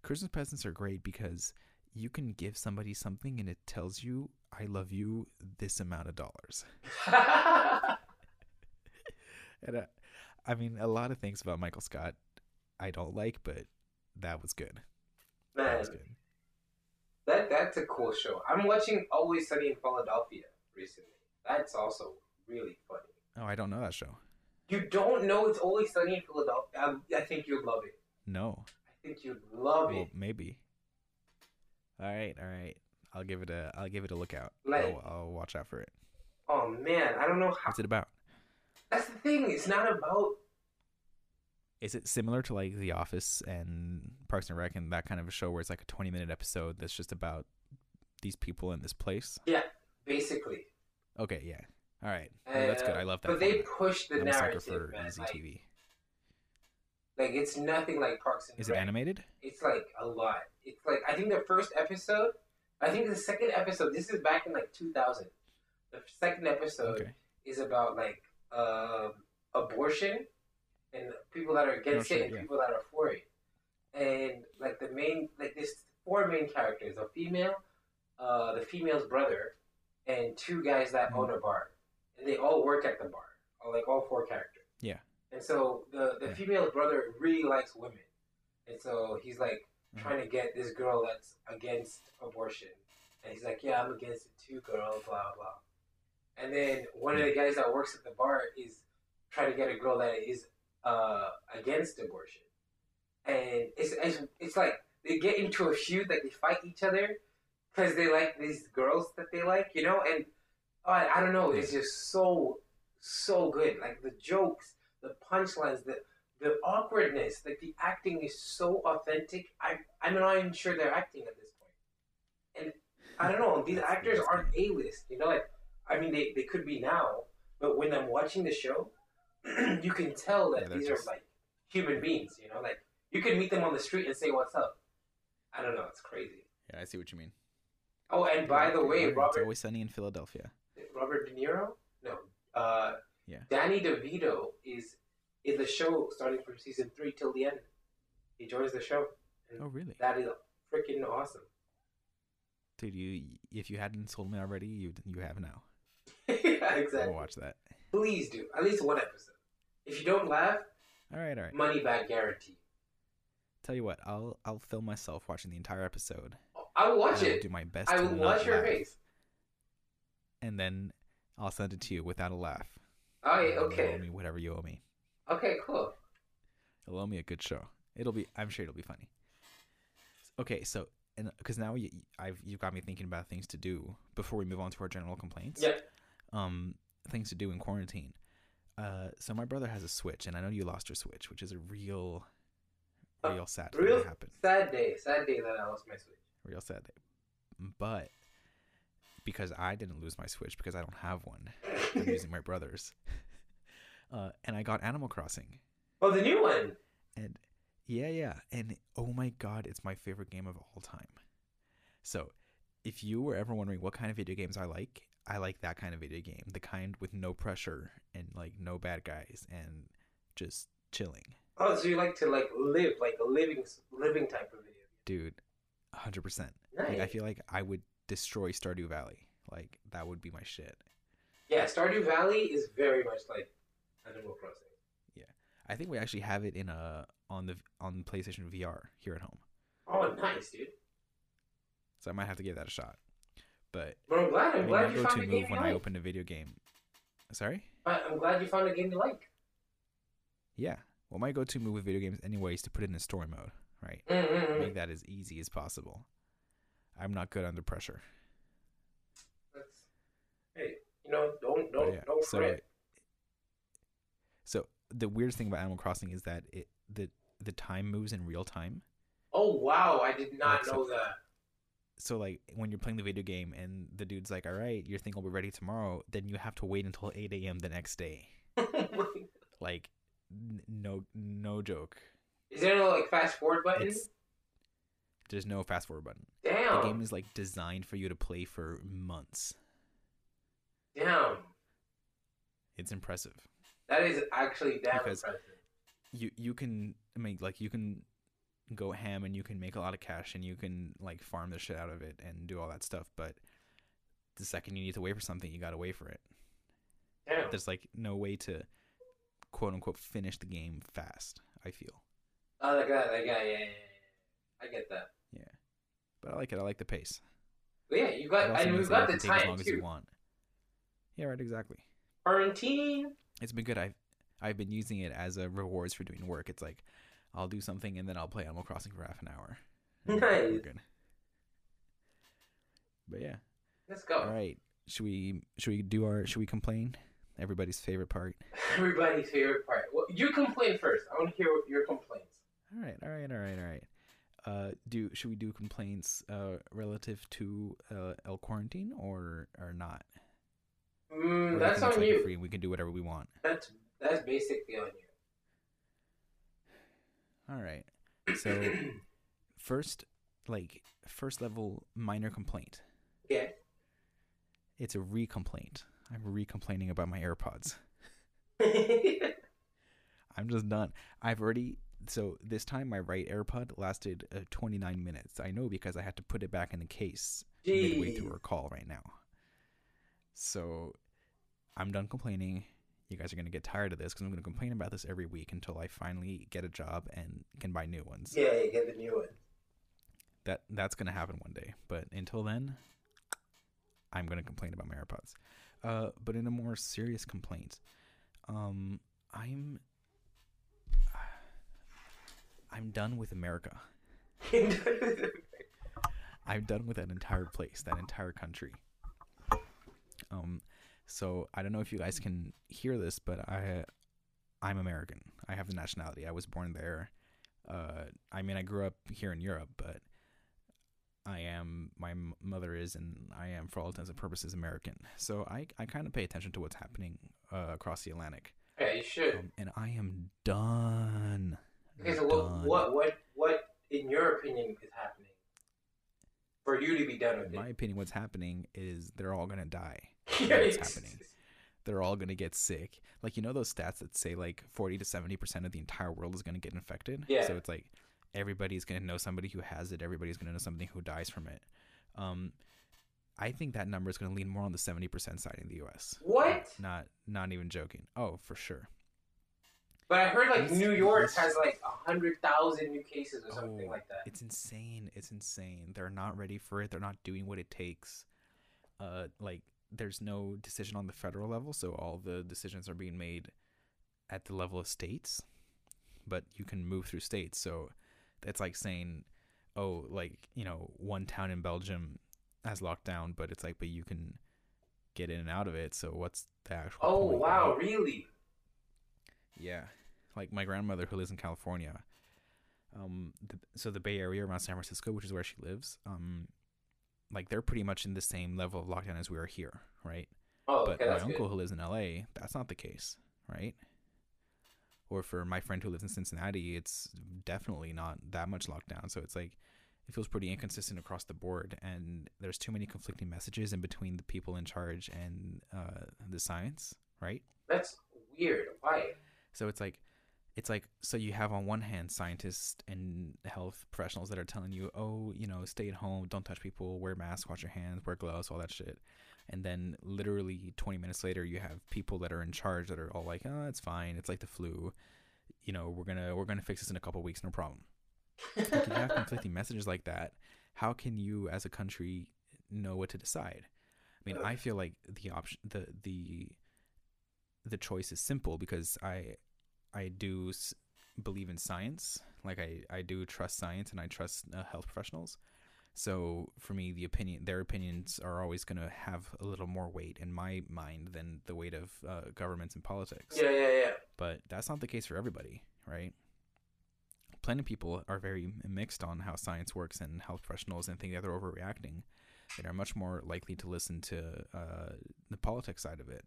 Christmas presents are great because you can give somebody something and it tells you, "I love you," this amount of dollars. And I mean, a lot of things about Michael Scott I don't like, but that was good. Man, that was good. That's a cool show. I'm watching Always Sunny in Philadelphia recently. That's also really funny. Oh, I don't know that show. You don't know It's Always Sunny in Philadelphia? I think you'd love it. No. I think you'd love it. Maybe. All right. I'll give it a look out. Like, I'll watch out for it. Oh man, I don't know how. What's it about? That's the thing. It's not about. Is it similar to like The Office and Parks and Rec and that kind of a show where it's like a 20-minute episode that's just about these people in this place? Yeah, basically. Okay. Yeah. All right, well, that's good. I love that. But they push the narrative, man. Easy TV. Like it's nothing like Parks and Rec. Is it animated? It's like a lot. It's like the second episode. This is back in like 2000. The second episode is about like abortion and people that are against it and people that are for it. And like there's four main characters: a female, the female's brother, and two guys that own a bar. And they all work at the bar, like all four characters. Yeah. And so the female brother really likes women. And so he's like trying to get this girl that's against abortion. And he's like, yeah, I'm against it too, girl, blah, blah. And then one of the guys that works at the bar is trying to get a girl that is against abortion. And it's like they get into a feud, like they fight each other because they like these girls that they like, you know? And I don't know. It's just so good. Like the jokes, the punchlines, the the awkwardness, like the acting is so authentic. I'm not even sure they're acting at this point. And I don't know, these actors aren't A-list, you know? Like, I mean, they could be now, but when I'm watching the show, you can tell that these are like human beings, you know? Like, you can meet them on the street and say, what's up? I don't know, it's crazy. Yeah, I see what you mean. Oh, and by the way, Robert... It's Always Sunny in Philadelphia. Robert De Niro? No. Yeah. Danny DeVito is in the show starting from season 3 till the end. He joins the show. Oh, really? That is freaking awesome. Dude, if you hadn't sold me already, you have now. Yeah, exactly. I'll watch that. Please do. At least one episode. If you don't laugh, all right. Money back guarantee. Tell you what, I'll film myself watching the entire episode. I will watch it. Do my best. I will watch your face. And then I'll send it to you without a laugh. Oh, yeah, okay. You owe me whatever you owe me. Okay, cool. You'll owe me a good show. I'm sure it'll be funny. Okay, so, and because now you've got me thinking about things to do before we move on to our general complaints. Yeah. Things to do in quarantine. So my brother has a Switch, and I know you lost your Switch, which is a real sad thing that happened. Sad day that I lost my Switch. Real sad day. But because I didn't lose my Switch because I don't have one, I'm using my brother's. And I got Animal Crossing. Oh, the new one. And yeah. And oh my God, it's my favorite game of all time. So if you were ever wondering what kind of video games I like that kind of video game. The kind with no pressure and like no bad guys and just chilling. Oh, so you like to live, like a living type of video game. Dude. 100%. Nice. Like, I feel like I would destroy Stardew Valley. Like, that would be my shit. Yeah, Stardew Valley is very much like Animal Crossing. Yeah, I think we actually have it in on PlayStation VR here at home. Oh, nice, dude. So I might have to give that a shot. But I'm glad you found a game you like. When I opened a video game. Sorry? I'm glad you found a game you like. Yeah. Well, my go-to move with video games anyway is to put it in story mode. Right. Mm-hmm. Make that as easy as possible. I'm not good under pressure. Hey, you know, don't fret. So the weirdest thing about Animal Crossing is that the time moves in real time. Oh wow, I did not know that. So like when you're playing the video game and the dude's like, all right, your thing will be ready tomorrow, then you have to wait until 8 a.m. the next day. Like no joke. Is there no like fast forward button? There's no fast forward button. Damn. The game is like designed for you to play for months. Damn. It's impressive. That is actually impressive. You can make you can go ham and you can make a lot of cash and you can like farm the shit out of it and do all that stuff, but the second you need to wait for something, you gotta wait for it. Damn. There's like no way to quote unquote finish the game fast, I feel. Oh, yeah. I get that. Yeah, but I like it. I like the pace. But yeah, we've got the time as long too. As you want. Yeah, right. Exactly. Quarantine. It's been good. I've been using it as a rewards for doing work. It's like I'll do something and then I'll play Animal Crossing for half an hour. Nice. We're good. But yeah. Let's go. All right. Should we complain? Everybody's favorite part. Well, you complain first. I want to hear your complaints. All right. Should we do complaints relative to El Quarantine or not? Or that's on you. Free and we can do whatever we want. That's basically on you. All right. So first level minor complaint. Yeah. It's a re-complaint. I'm re-complaining about my AirPods. I'm just done. So this time my right AirPod lasted 29 minutes. I know because I had to put it back in the case midway through our call right now. So I'm done complaining. You guys are going to get tired of this because I'm going to complain about this every week until I finally get a job and can buy new ones. Yeah, you get the new one. That's going to happen one day. But until then, I'm going to complain about my AirPods. But in a more serious complaint, I'm done with America. I'm done with that entire place, that entire country. So I don't know if you guys can hear this, but I I'm American. I have the nationality. I was born there. I mean, I grew up here in Europe, but I am, my mother is, and I am, for all intents and purposes, American. So I kind of pay attention to what's happening across the Atlantic. Yeah, you should. And I am done. Okay, so what in your opinion is happening? For you to be done with it. In my opinion, what's happening is they're all going to die. That's happening. They're all going to get sick. Like, you know those stats that say, like, 40 to 70% of the entire world is going to get infected? Yeah. So it's like everybody's going to know somebody who has it. Everybody's going to know somebody who dies from it. I think that number is going to lean more on the 70% side in the U.S. What? Not even joking. Oh, for sure. But I heard, like, New York has, like, 100,000 new cases or something like that. It's insane. It's insane. They're not ready for it. They're not doing what it takes. Like, there's no decision on the federal level, so all the decisions are being made at the level of states. But you can move through states. So that's like saying, oh, like, you know, one town in Belgium has locked down, but it's like, but you can get in and out of it. So what's the actual point? Wow, really? Yeah, like my grandmother who lives in California, so the Bay Area around San Francisco, which is where she lives, like they're pretty much in the same level of lockdown as we are here, right? Oh, okay, but my uncle who lives in LA, that's not the case, right? Or for my friend who lives in Cincinnati, it's definitely not that much lockdown. So it's like it feels pretty inconsistent across the board, and there's too many conflicting messages in between the people in charge and the science, right? That's weird. Why? So it's like, so you have on one hand scientists and health professionals that are telling you, oh, you know, stay at home, don't touch people, wear masks, wash your hands, wear gloves, all that shit. And then literally 20 minutes later, you have people that are in charge that are all like, oh, it's fine. It's like the flu. You know, we're going to fix this in a couple of weeks. No problem. Like, if you have conflicting messages like that, how can you as a country know what to decide? I mean, I feel like the option, the choice is simple because I do believe in science. Like I do trust science and I trust health professionals. So for me, their opinions are always going to have a little more weight in my mind than the weight of governments and politics. Yeah. But that's not the case for everybody, right? Plenty of people are very mixed on how science works and health professionals and think that they're overreacting. They are much more likely to listen to the politics side of it.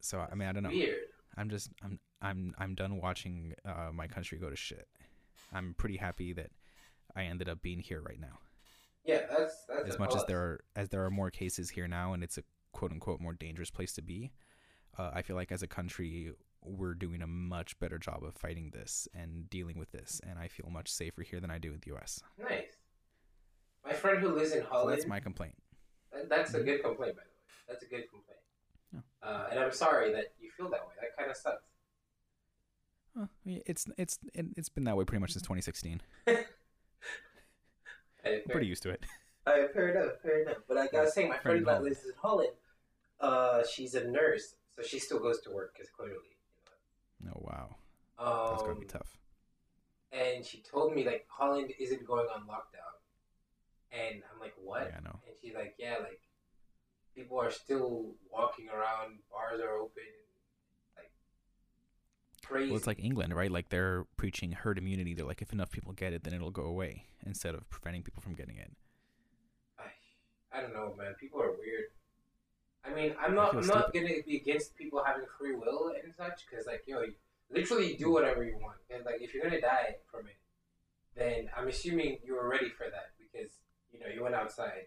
So I mean, I don't know. Weird. I'm done watching my country go to shit. I'm pretty happy that I ended up being here right now. Yeah, that's as much as there are more cases here now, and it's a quote unquote more dangerous place to be. I feel like as a country, we're doing a much better job of fighting this and dealing with this, and I feel much safer here than I do in the U.S. Nice. My friend who lives in Holland. So that's my complaint. That's a good complaint, by the way. That's a good complaint. And I'm sorry that you feel that way. That kind of sucks. Well, I mean, it's been that way pretty much since 2016. I'm pretty used to it. Fair enough. But like I was saying, my friend that lives in Holland, she's a nurse, so she still goes to work because clearly, you know. Oh wow, that's gonna be tough. And she told me like Holland isn't going on lockdown, and I'm like, what? Yeah, I know. And she's like, yeah, like. People are still walking around. Bars are open, like crazy. Well, it's like England, right? Like they're preaching herd immunity. They're like, if enough people get it, then it'll go away, instead of preventing people from getting it. I don't know, man. People are weird. I mean, I'm not gonna be against people having free will and such, because like, yo, literally you do whatever you want, and like, if you're gonna die from it, then I'm assuming you were ready for that because you know you went outside.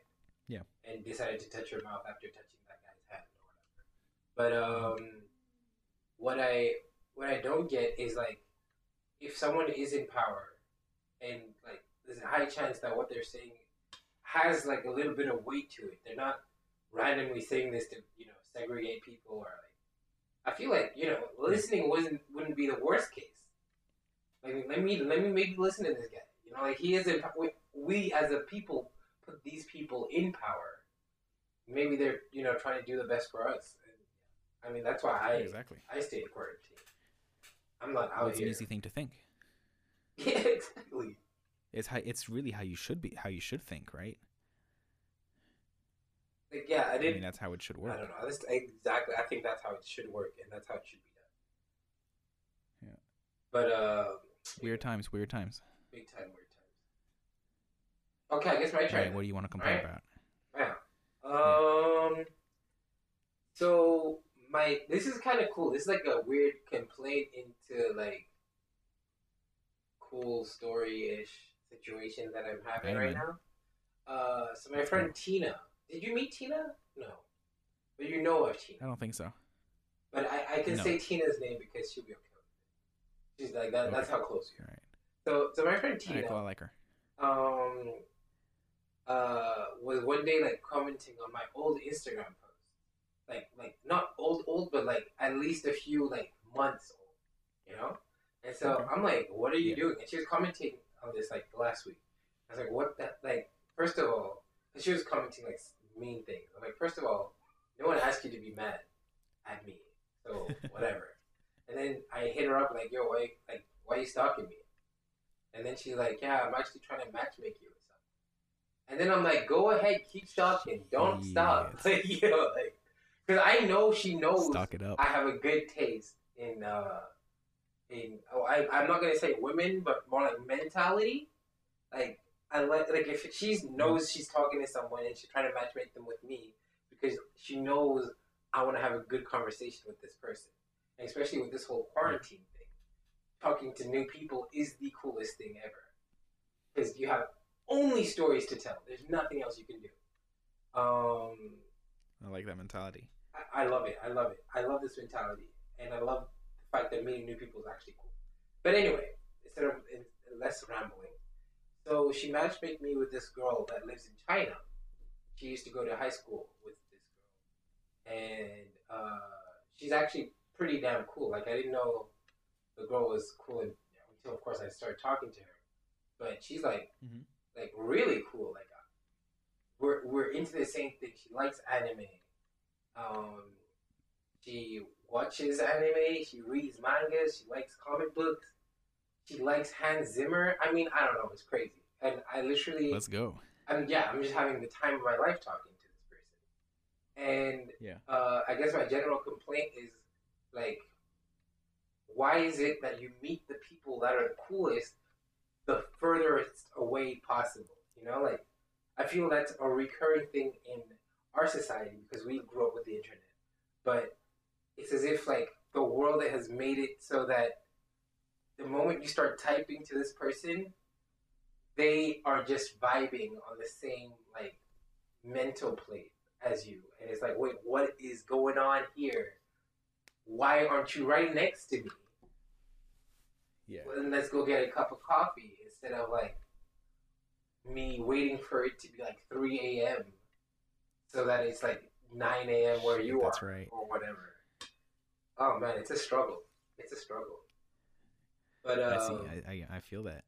Yeah, and decided to touch your mouth after touching that guy's hand or whatever. But what I don't get is like, if someone is in power, and like there's a high chance that what they're saying has like a little bit of weight to it. They're not randomly saying this to, you know, segregate people or like. I feel like, you know, listening wouldn't be the worst case. Like let me maybe listen to this guy. You know, like he is in power. We as a people. Put these people in power. Maybe they're, you know, trying to do the best for us. And, I mean, that's why I stay in quarantine. I'm not out here. It's an easy thing to think. Yeah, exactly. It's really how you should be. How you should think, right? Like, yeah, I mean, that's how it should work. I don't know. Exactly. I think that's how it should work, and that's how it should be done. But weird times. Big time weird times. Okay, I guess my turn. Right, what do you want to complain about? Yeah. So this is kind of cool. This is like a weird complaint into like cool story-ish situation that I'm having right now. So my friend Tina. Did you meet Tina? No. But you know of Tina. I don't think so. But I can say Tina's name because she'll be okay with it. She's like, that's how close you are. Right. So my friend Tina. I like her. Was one day like commenting on my old Instagram post. Like not old, but like at least a few like months old. You know? And so I'm like, what are you doing? And she was commenting on this like last week. I was like, what that like, first of all, and she was commenting like mean things. I'm like, first of all, no one asked you to be mad at me, so whatever. And then I hit her up like, yo, why are you stalking me? And then she's like, yeah, I'm actually trying to matchmake you or something. And then I'm like, go ahead, keep stalking, don't stop. Like, you know, like, because I know she knows I have a good taste in I'm not gonna say women, but more like mentality, like. I like if she knows she's talking to someone and she's trying to matchmake them with me because she knows I want to have a good conversation with this person, and especially with this whole quarantine thing. Talking to new people is the coolest thing ever because you have only stories to tell. There's nothing else you can do. I like that mentality. I love it. I love it. I love this mentality, and I love the fact that meeting new people is actually cool. But anyway, instead of less rambling. So she matchmade me with this girl that lives in China. She used to go to high school with this girl. And she's actually pretty damn cool. Like, I didn't know the girl was cool until, of course, I started talking to her. But she's, like, really cool. Like, we're into the same thing. She likes anime. She watches anime. She reads mangas. She likes comic books. She likes Hans Zimmer. I mean, I don't know. It's crazy. And I literally... Let's go. I'm just having the time of my life talking to this person. And I guess my general complaint is, like, why is it that you meet the people that are the coolest the furthest away possible? You know, like, I feel that's a recurring thing in our society because we grew up with the internet. But it's as if, like, the world has made it so that the moment you start typing to this person, they are just vibing on the same, like, mental plane as you. And it's like, wait, what is going on here? Why aren't you right next to me? Yeah. Well, then let's go get a cup of coffee instead of, like, me waiting for it to be, like, 3 a.m. so that it's, like, 9 a.m. where you are or whatever. Oh, man, it's a struggle. It's a struggle. But, I feel that.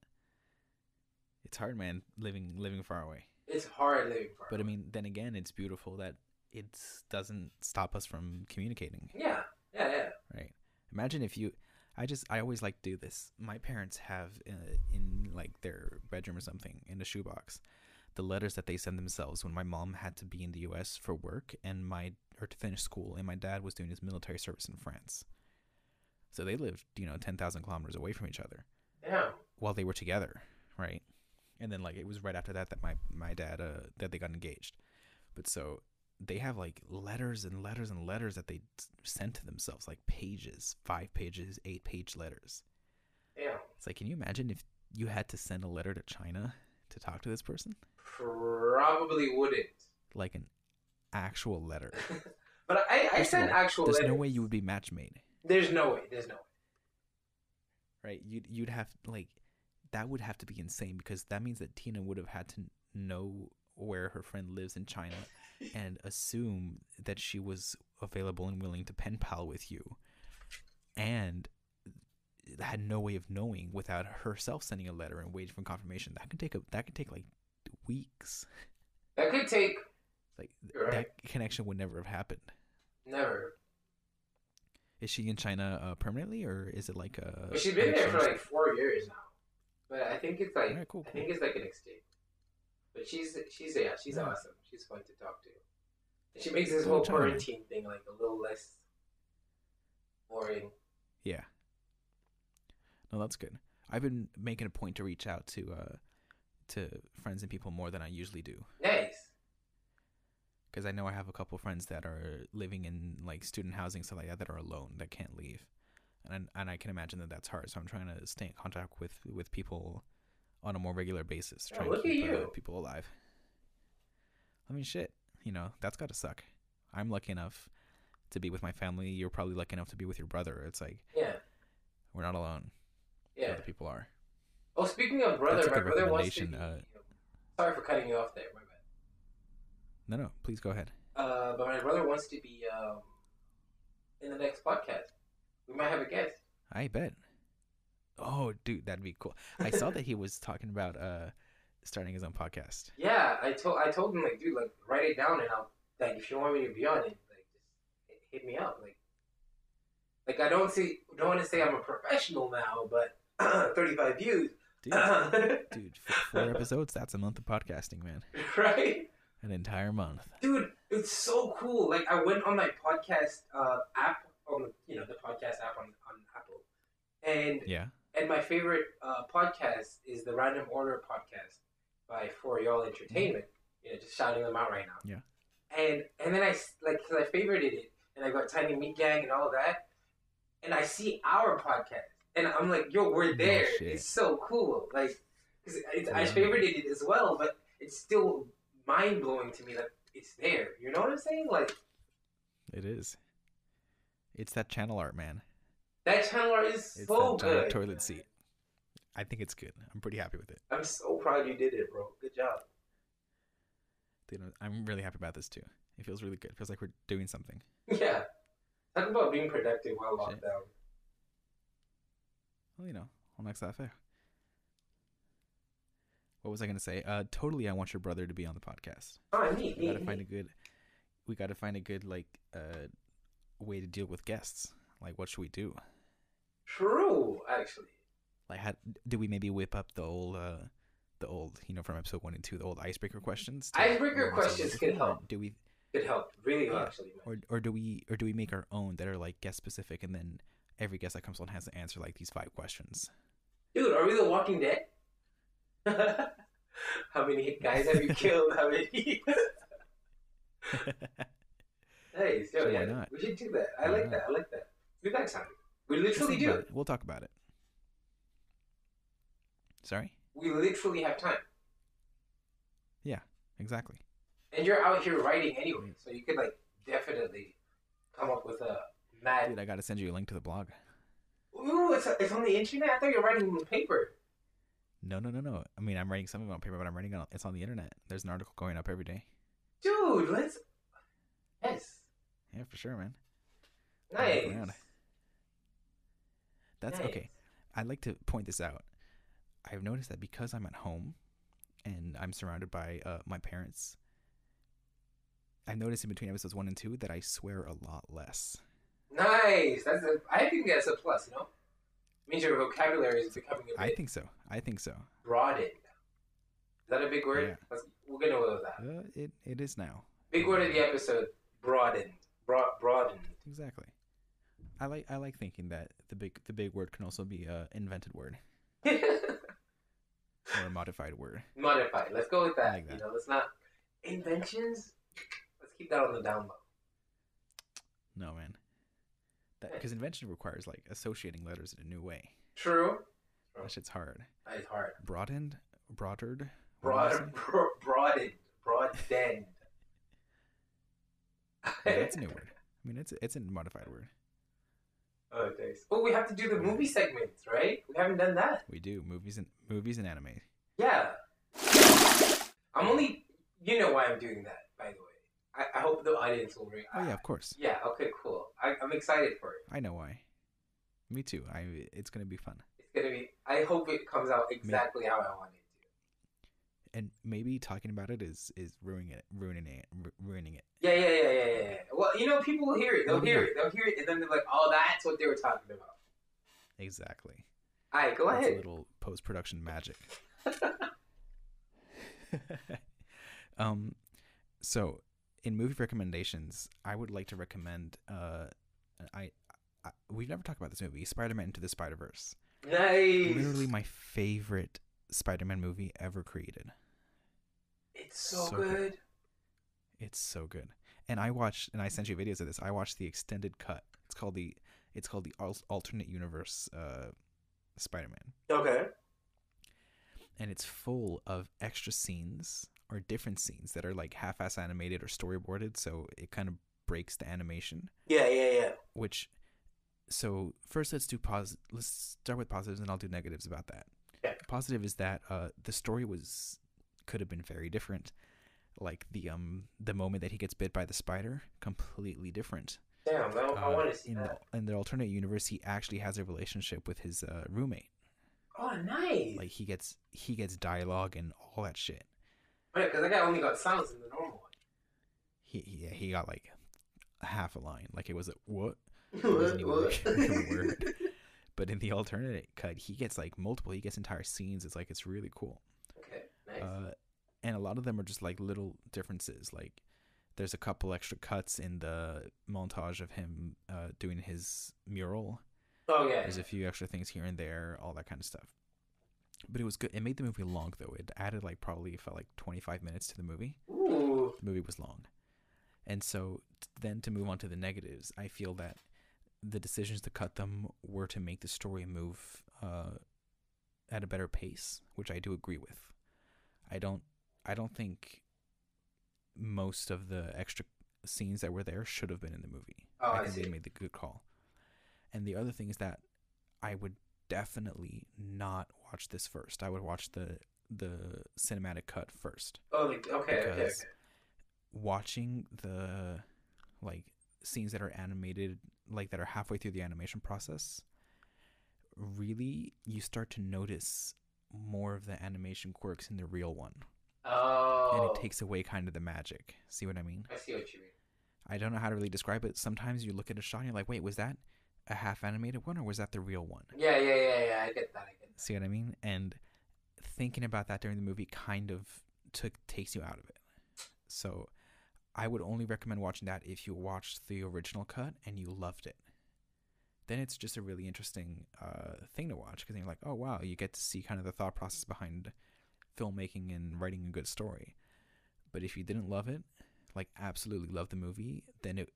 It's hard, man, living far away. It's hard living far away. But, I mean, then again, it's beautiful that it doesn't stop us from communicating. Yeah, yeah, yeah. Right. Imagine if you – I always like to do this. My parents have in, like, their bedroom or something in the shoebox the letters that they send themselves when my mom had to be in the U.S. for work or to finish school, and my dad was doing his military service in France. So they lived, 10,000 kilometers away from each other. Yeah. While they were together, right? And then, like, it was right after that my dad, that they got engaged. But so they have, like, letters and letters and letters that they sent to themselves, like pages, 5 pages, 8-page letters. Yeah. It's like, can you imagine if you had to send a letter to China to talk to this person? Probably wouldn't. Like an actual letter. But I sent actual letters. There's no way you would be matchmade. There's no way. Right. You'd have, like, that would have to be insane because that means that Tina would have had to know where her friend lives in China and assume that she was available and willing to pen pal with you and had no way of knowing without herself sending a letter and waiting for confirmation. That could take like weeks. That could take that connection would never have happened. Never. Is she in China permanently, or is it like a? Well, she's been there for like 4 years now, but I think it's like I think it's like an escape. But she's awesome. She's fun to talk to. And she makes this whole quarantine thing like a little less boring. Yeah. No, that's good. I've been making a point to reach out to friends and people more than I usually do. Nice. Because I know I have a couple friends that are living in like student housing, stuff like that, that are alone, that can't leave, and I can imagine that that's hard. So I'm trying to stay in contact with people on a more regular basis, trying to keep people alive. I mean, shit, you know, that's gotta suck. I'm lucky enough to be with my family. You're probably lucky enough to be with your brother. It's like, yeah, we're not alone. Yeah, other people are. Oh, speaking of brother, like my brother wants to. Sorry for cutting you off there. My bad. No, please go ahead. But my brother wants to be in the next podcast. We might have a guest. I bet. Oh, dude, that'd be cool. I saw that he was talking about starting his own podcast. Yeah, I told him, like, dude, like, write it down, and I'll, like, if you want me to be on it, like, just hit me up. Like I don't want to say I'm a professional now, but 35 views. Dude, 4 episodes, that's a month of podcasting, man. Right? An entire month. Dude, it's so cool. Like, I went on my podcast app, on, you know, the podcast app on Apple. And yeah. And my favorite podcast is the Random Order podcast by For Y'all Entertainment. Mm-hmm. You know, just shouting them out right now. Yeah. And then I, like, because I favorited it, and I got Tiny Meat Gang and all of that, and I see our podcast, and I'm like, yo, we're there. No, it's so cool. Like, cause I favorited it as well, but it's still mind-blowing to me that it's there. You know what I'm saying? Like, it is. It's that channel art, man. That channel art is so good. Toilet seat. I think it's good. I'm pretty happy with it. I'm so proud you did it, bro. Good job. Dude, I'm really happy about this too. It feels really good. It feels like we're doing something. Yeah. Talk about being productive while locked down. Well, you know, on next affair. What was I gonna say? Totally, I want your brother to be on the podcast. Oh, We gotta find a good way to deal with guests. Like, what should we do? True, actually. Like, how do we maybe whip up the old, you know, from episode 1 and 2, the old icebreaker questions? Icebreaker questions could help. Could help really, yeah. Actually. Man. Or do we make our own that are like guest specific, and then every guest that comes on has to answer like these 5 questions? Dude, are we The Walking Dead? How many guys have you killed? How many? Hey, so yeah, not? We should do that. I like that. Do that time. We literally do it. We'll talk about it. Sorry? We literally have time. Yeah, exactly. And you're out here writing anyway, so you could like definitely come up with a mad. Dude, I gotta send you a link to the blog. Ooh, it's on the internet. I thought you were writing on paper. No. I mean, I'm writing something on paper, but I'm writing it's on the internet. There's an article going up every day. Dude, yes. Yeah, for sure, man. Nice. That's nice. Okay. I'd like to point this out. I've noticed that because I'm at home and I'm surrounded by my parents, I've noticed in between episodes 1 and 2 that I swear a lot less. Nice. I think that's a plus, you know? It means your vocabulary is becoming a bit... I think so. Broadened. Is that a big word? Yeah. We're going to go with that. It is now. Big word of the episode, broadened. Broadened. Exactly. I like thinking that the big word can also be an invented word. Or a modified word. Modified. Let's go with that. Like that. You know, let's not... Inventions? Let's keep that on the down low. No, man. Because invention requires like associating letters in a new way. True. That shit's hard. It's hard. Broadened, broadered, broadened. That's a new word. I mean, it's a modified word. Oh, thanks. Oh, we have to do the movie segments, right? We haven't done that. We do movies and anime. Yeah. I'm only. You know why I'm doing that, by the way. I hope the audience will react. Oh yeah, of course. Yeah. Okay. Cool. I'm excited for it. I know why. Me too. It's gonna be fun. It's gonna be. I hope it comes out exactly how I want it to. And maybe talking about it is ruining it. Yeah. Well, you know, people will hear it. They'll hear it, and then they're like, "Oh, that's what they were talking about." Exactly. All right, go ahead. A little post-production magic. So. In movie recommendations, I would like to recommend we've never talked about this movie, Spider-Man: Into the Spider-Verse. Nice. Literally my favorite Spider-Man movie ever created. It's so good. It's so good. And I watched, and I sent you videos of this. I watched the extended cut. It's called the alternate universe Spider-Man. Okay. And it's full of extra scenes or different scenes that are like half-ass animated or storyboarded, so it kind of breaks the animation. Yeah. So first, let's start with positives, and I'll do negatives about that. Yeah. Positive is that the story could have been very different. Like the moment that he gets bit by the spider, completely different. Damn, I want to see that. In the alternate universe, he actually has a relationship with his roommate. Oh, nice! Like he gets dialogue and all that shit. Right, because that guy only got silence in the normal one. He got like half a line. Like it was a what? It wasn't even a word. But in the alternate cut, he gets like multiple. He gets entire scenes. It's like it's really cool. Okay, nice. And a lot of them are just like little differences. Like there's a couple extra cuts in the montage of him doing his mural. Oh yeah. There's a few extra things here and there, all that kind of stuff. But it was good. It made the movie long though. It added like probably felt like 25 minutes to the movie. Ooh. The movie was long. And so then to move on to the negatives, I feel that the decisions to cut them were to make the story move at a better pace, which I do agree with. I don't think most of the extra scenes that were there should have been in the movie. Oh, I think they made the good call. And the other thing is that I would definitely not watch this first. I would watch the cinematic cut first. Oh, okay. Watching the like scenes that are animated, like that are halfway through the animation process, really you start to notice more of the animation quirks in the real one. Oh. And it takes away kind of the magic. See what I mean? I see what you mean. I don't know how to really describe it. Sometimes you look at a shot and you're like, wait, was that a half animated one or was that the real one? Yeah. I get that. See what I mean? And thinking about that during the movie kind of takes you out of it. So I would only recommend watching that if you watched the original cut and you loved it. Then it's just a really interesting thing to watch, because you're like, oh wow, you get to see kind of the thought process behind filmmaking and writing a good story. But if you didn't love it, like absolutely love the movie, then it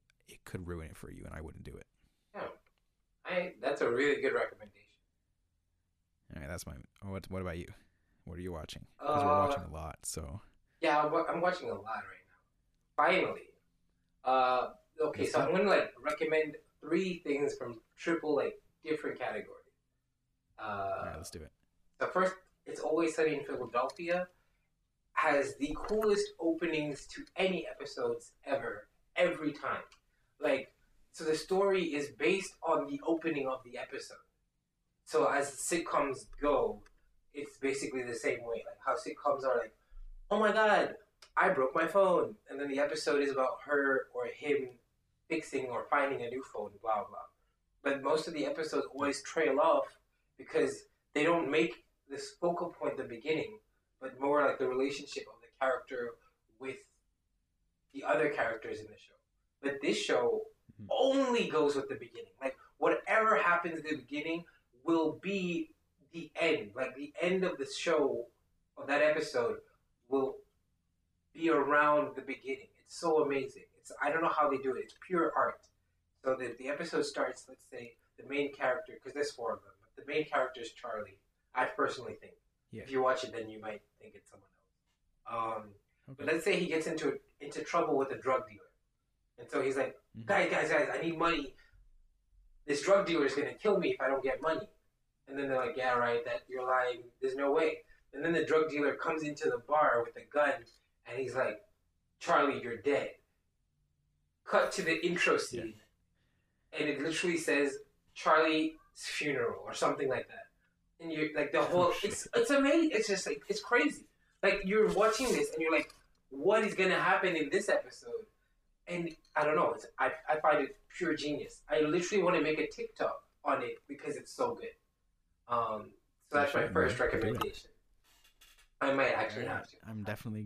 could ruin it for you, and I wouldn't do it. Yeah, that's a really good recommendation. All right, that's mine. What about you? What are you watching? Because we're watching a lot, so. Yeah, I'm watching a lot right now. Finally. Okay, so I'm going to recommend three things from triple different categories. All right, let's do it. The first, It's Always Sunny in Philadelphia, has the coolest openings to any episodes ever, every time. So the story is based on the opening of the episode. So as sitcoms go, it's basically the same way. Like how sitcoms are oh my god, I broke my phone. And then the episode is about her or him fixing or finding a new phone, blah, blah. But most of the episodes always trail off because they don't make this focal point the beginning, but more the relationship of the character with the other characters in the show. But this show only goes with the beginning. Whatever happens at the beginning will be the end. The end of the show, of that episode, will be around the beginning. It's so amazing. I don't know how they do it. It's pure art. So the episode starts, let's say, the main character, because there's four of them, but the main character is Charlie, I personally think. Yeah. If you watch it, then you might think it's someone else. Okay. But let's say he gets into trouble with a drug dealer. And so he's like, guys, I need money. This drug dealer is going to kill me if I don't get money. And then they're like, yeah, right, that you're lying. There's no way. And then the drug dealer comes into the bar with a gun, and he's like, Charlie, you're dead. Cut to the intro scene, and it literally says, Charlie's funeral, or something like that. And you're like, the whole, it's amazing. It's just it's crazy. You're watching this, and you're like, what is going to happen in this episode? And I don't know. I find it pure genius. I literally want to make a TikTok on it because it's so good. So that's my first recommendation. I might actually have to. I'm definitely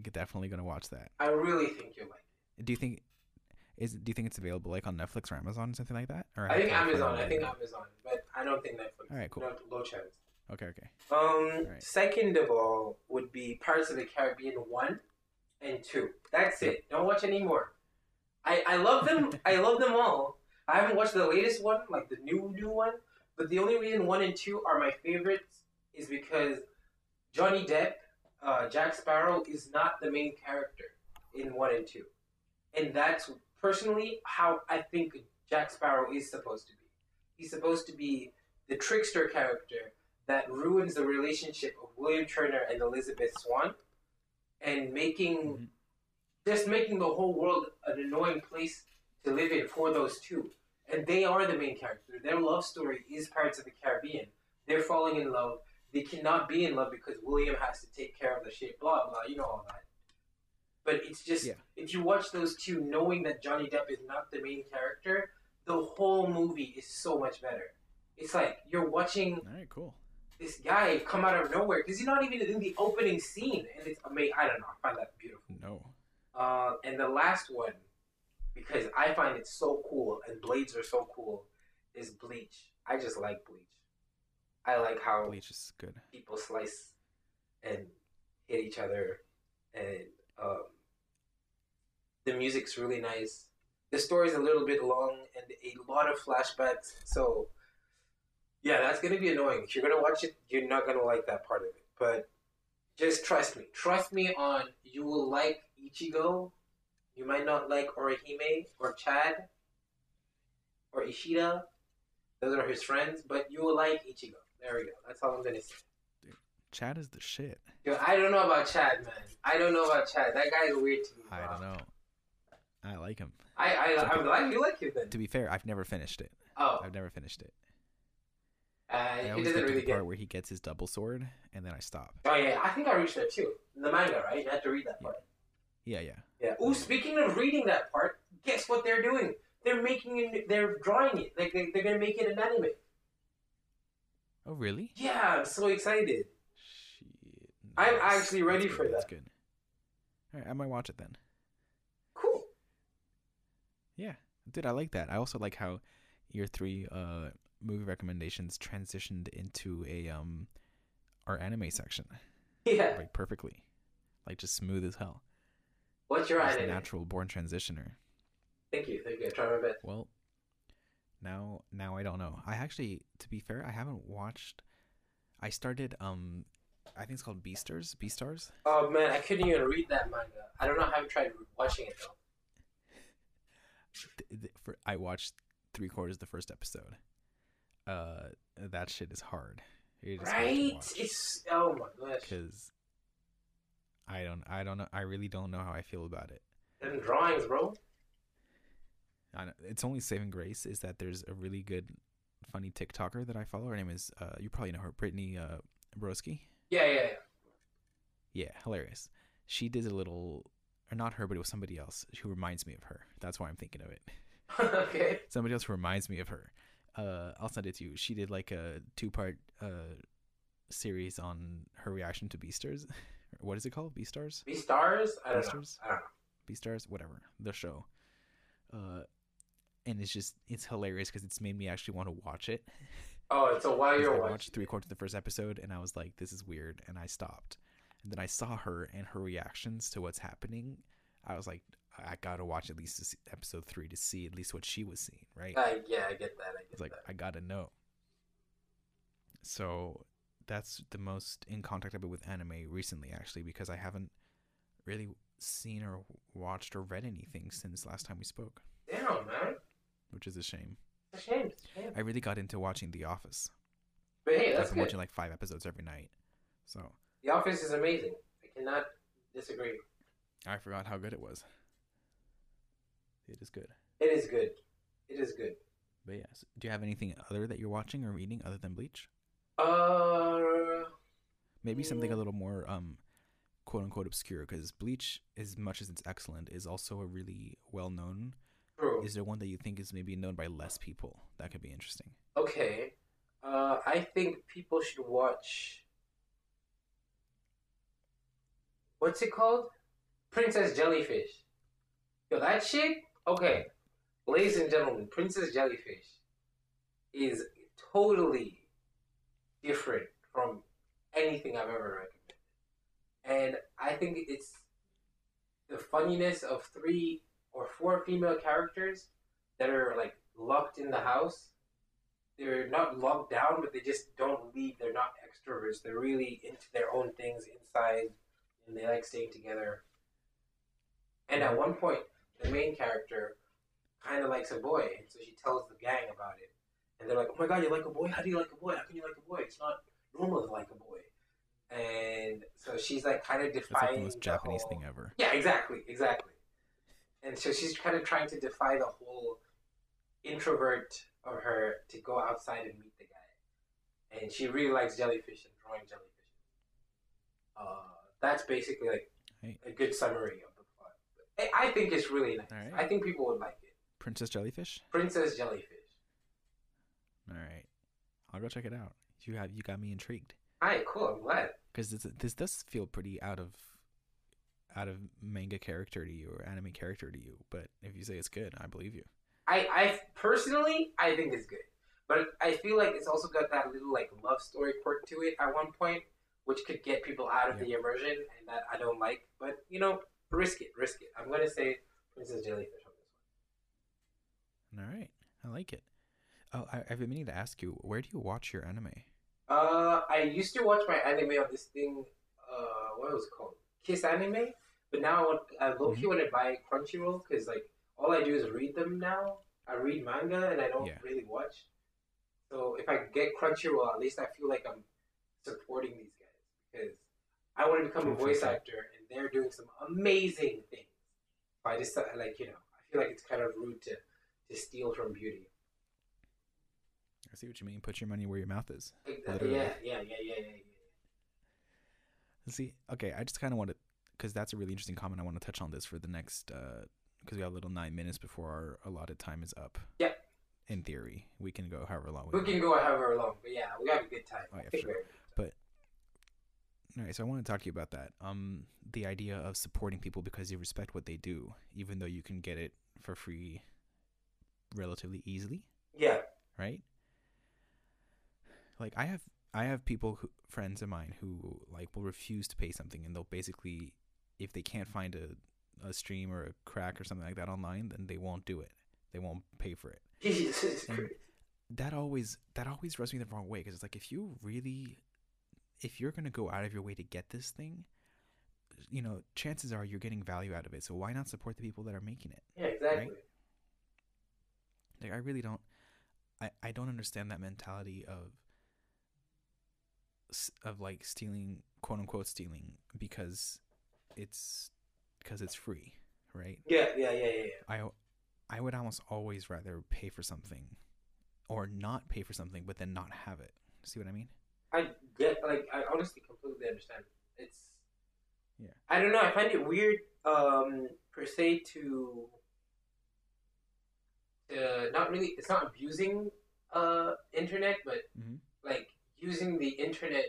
gonna watch that. I really think you'll like it. Do you think it's available on Netflix or Amazon or something like that? Or I think Amazon. But I don't think Netflix. All right, cool. No, low chance. Okay. Right. Second of all would be Pirates of the Caribbean 1 and 2. That's it. Don't watch anymore. I love them. I love them all. I haven't watched the latest one, like the new one. But the only reason 1 and 2 are my favorites is because Johnny Depp, Jack Sparrow, is not the main character in 1 and 2. And that's personally how I think Jack Sparrow is supposed to be. He's supposed to be the trickster character that ruins the relationship of William Turner and Elizabeth Swann, and making the whole world an annoying place to live in for those two. And they are the main character. Their love story is Pirates of the Caribbean. They're falling in love. They cannot be in love because William has to take care of the shit, blah, blah, you know all that. But it's just, if you watch those two knowing that Johnny Depp is not the main character, the whole movie is so much better. It's like you're watching this guy come out of nowhere because he's not even in the opening scene. And it's amazing. I don't know. I find that beautiful. And the last one, because I find it so cool and blades are so cool, is Bleach. I just like Bleach. I like how Bleach is good. People slice and hit each other. And the music's really nice. The story's a little bit long and a lot of flashbacks. So, yeah, that's going to be annoying. If you're going to watch it, you're not going to like that part of it. But just trust me. Trust me on you will like Ichigo. You might not like Orihime or Chad or Ishida. Those are his friends. But you will like Ichigo. There we go. That's all I'm going to say. Dude, Chad is the shit. Dude, I don't know about Chad, man. I don't know about Chad. That guy's weird to me. I don't know. I like him. I'm glad you like him then. To be fair, I've never finished it. Oh. I've never finished it. I always get to the part where he gets his double sword, and then I stop. Oh, yeah. I think I reached that, too. In the manga, right? You had to read that part. Yeah. Ooh, speaking of reading that part, guess what they're doing? They're drawing it. Like, they're going to make it an anime. Oh, really? Yeah, I'm so excited. Shit. Nice. I'm actually ready for that. That's good. All right, I might watch it then. Cool. Yeah. Dude, I like that. I also like how your three... movie recommendations transitioned into a our anime section. Yeah, like perfectly, like just smooth as hell. What's your anime? Natural born transitioner. Thank you. Try my best. Well, now I don't know. I actually, to be fair, I haven't watched. I started I think it's called Beastars. Oh man, I couldn't even read that manga. I don't know how I tried watching it though. I watched 3/4 of the first episode. That shit is hard. Right? It's oh my gosh. Because I don't know. I really don't know how I feel about it. And drawings, bro. I know, it's only saving grace is that there's a really good, funny TikToker that I follow. Her name is you probably know her, Brittany Broski. Yeah, hilarious. She did a little, or not her, but it was somebody else who reminds me of her. That's why I'm thinking of it. Okay. Somebody else who reminds me of her. I'll send it to you. She did like a 2-part series on her reaction to Beastars. What is it called? Beastars? I don't know. Beastars, whatever. The show. And it's hilarious because it's made me actually want to watch it. Oh, it's a while you're watching. I watched 3/4 of the first episode and I was like, this is weird. And I stopped. And then I saw her and her reactions to what's happening. I was like, I gotta watch at least episode 3 to see at least what she was seeing, right? I get that. It's like, I gotta know. So that's the most in contact I've been with anime recently, actually, because I haven't really seen or watched or read anything since last time we spoke. Damn, man. Which is a shame. It's a shame. I really got into watching The Office. But hey, that's good. I've been watching like 5 episodes every night. So The Office is amazing. I cannot disagree. I forgot how good it was. It is good. But yes, yeah, so do you have anything other that you're watching or reading other than Bleach? Maybe something a little more quote unquote obscure, because Bleach, as much as it's excellent, is also a really well known. True. Is there one that you think is maybe known by less people that could be interesting? Okay, I think people should watch. What's it called? Princess Jellyfish. Yo, that shit. Okay, ladies and gentlemen, Princess Jellyfish is totally different from anything I've ever recommended. And I think it's the funniness of 3 or 4 female characters that are like locked in the house. They're not locked down, but they just don't leave. They're not extroverts. They're really into their own things inside, and they like staying together. And at one point, the main character kind of likes a boy, and so she tells the gang about it. And they're like, "Oh my god, you like a boy? How do you like a boy? How can you like a boy? It's not normal to like a boy." And so she's like kind of defying the most Japanese thing ever. Yeah, exactly. And so she's kind of trying to defy the whole introvert of her to go outside and meet the guy. And she really likes jellyfish and drawing jellyfish. That's basically like a good summary of the plot. I think it's really nice. Right. I think people would like it. Princess Jellyfish? Princess Jellyfish. All right. I'll go check it out. You got me intrigued. All right, cool. I'm glad. Because this does feel pretty out of manga character to you or anime character to you. But if you say it's good, I believe you. I personally, I think it's good. But I feel like it's also got that little like love story quirk to it at one point, which could get people out of the immersion, and that I don't like. But, you know, risk it. I'm going to say Princess Jellyfish on this one. All right. I like it. Oh, I've been meaning to ask you, where do you watch your anime? I used to watch my anime on this thing, what was it called? Kiss Anime. But now I low-key want to buy Crunchyroll because, like, all I do is read them now. I read manga and I don't really watch. So if I get Crunchyroll, at least I feel like I'm supporting these guys because I want to become a voice actor and they're doing some amazing things. But I just, like, you know, I feel like it's kind of rude to steal from beauty. I see what you mean. Put your money where your mouth is. Exactly. Yeah. See, okay, I just kind of want to, because that's a really interesting comment. I want to touch on this for the next, because we have a little 9 minutes before our allotted time is up. Yep. In theory, we can go however long we want. We can go however long, but yeah, we have a good time. Oh, yeah, sure. But, all right, so I want to talk to you about that. The idea of supporting people because you respect what they do, even though you can get it for free relatively easily. Yeah. Right? Like I have people who, friends of mine who like will refuse to pay something, and they'll basically, if they can't find a stream or a crack or something like that online, then they won't do it. They won't pay for it. That always rubs me the wrong way because it's like if you're gonna go out of your way to get this thing, you know, chances are you're getting value out of it. So why not support the people that are making it? Yeah, exactly. Right? Like I really don't. I don't understand that mentality of like stealing, quote unquote stealing, because it's free, right? Yeah. I would almost always rather pay for something or not pay for something but then not have it. See what I mean? I get, like, I honestly completely understand. It's, yeah, I don't know, I find it weird per se to not really, it's not abusing internet, but like using the internet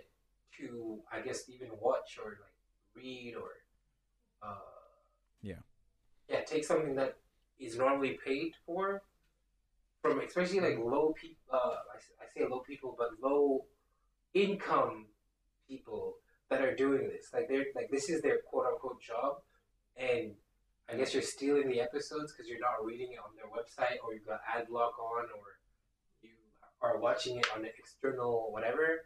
to, I guess, even watch or like read or take something that is normally paid for from, especially like low people. I say low people, but low income people that are doing this. Like they're like, this is their quote unquote job, and I guess you're stealing the episodes because you're not reading it on their website, or you've got ad block on, or are watching it on an external whatever,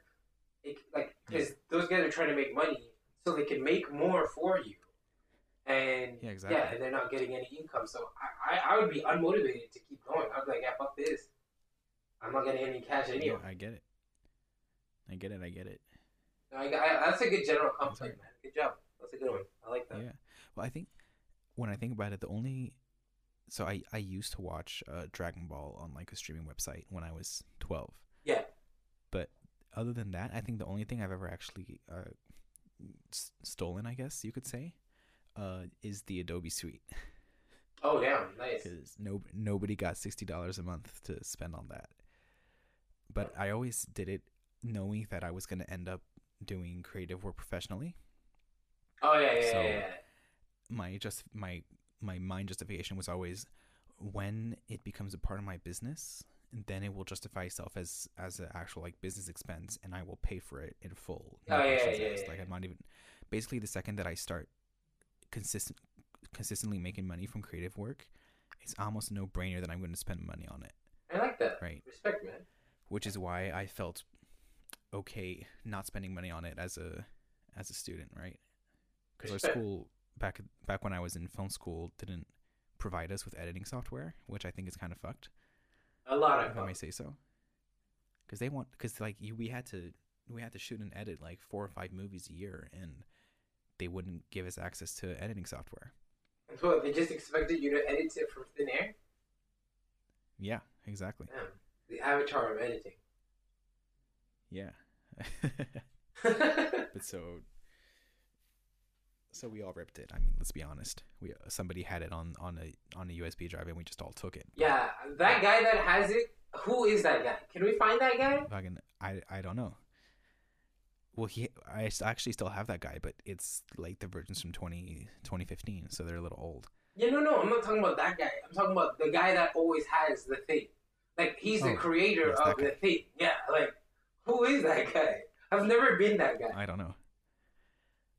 those guys are trying to make money so they can make more for you, and and they're not getting any income. So I would be unmotivated to keep going. I'd be like, yeah, fuck this. I'm not getting any cash anyway. Yeah, I get it. That's a good general complaint, man. Good job. That's a good one. I like that. Yeah. Well, I think when I think about it, so I used to watch Dragon Ball on like a streaming website when I was 12. Yeah. But other than that, I think the only thing I've ever actually stolen, I guess you could say, is the Adobe Suite. Oh, yeah. Nice. Because nobody got $60 a month to spend on that. But I always did it knowing that I was going to end up doing creative work professionally. Oh, yeah. So my mind justification was always, when it becomes a part of my business then it will justify itself as an actual like business expense, and I will pay for it in full. Like I'm not even, basically the second that I start consistently making money from creative work, it's almost a no-brainer that I'm going to spend money on it. I like that. Right. Respect, man. Which is why I felt okay not spending money on it as a student, right? Because our school back when I was in film school didn't provide us with editing software, which I think is kind of fucked. A lot of, if I may say so, because they want, because like you, we had to shoot and edit like 4 or 5 movies a year, and they wouldn't give us access to editing software. And so they just expected you to edit it from thin air. Yeah, exactly. Damn. The avatar of editing. Yeah. But so we all ripped it. I mean, let's be honest. We somebody had it on a USB drive, and we just all took it. But, yeah, that guy that has it. Who is that guy? Can we find that guy? Fucking, I don't know. Well, I actually still have that guy, but it's like the versions from 2015, so they're a little old. Yeah, no, I'm not talking about that guy. I'm talking about the guy that always has the thing. Like, he's the creator of the thing. Yeah, like, who is that guy? I've never been that guy. I don't know.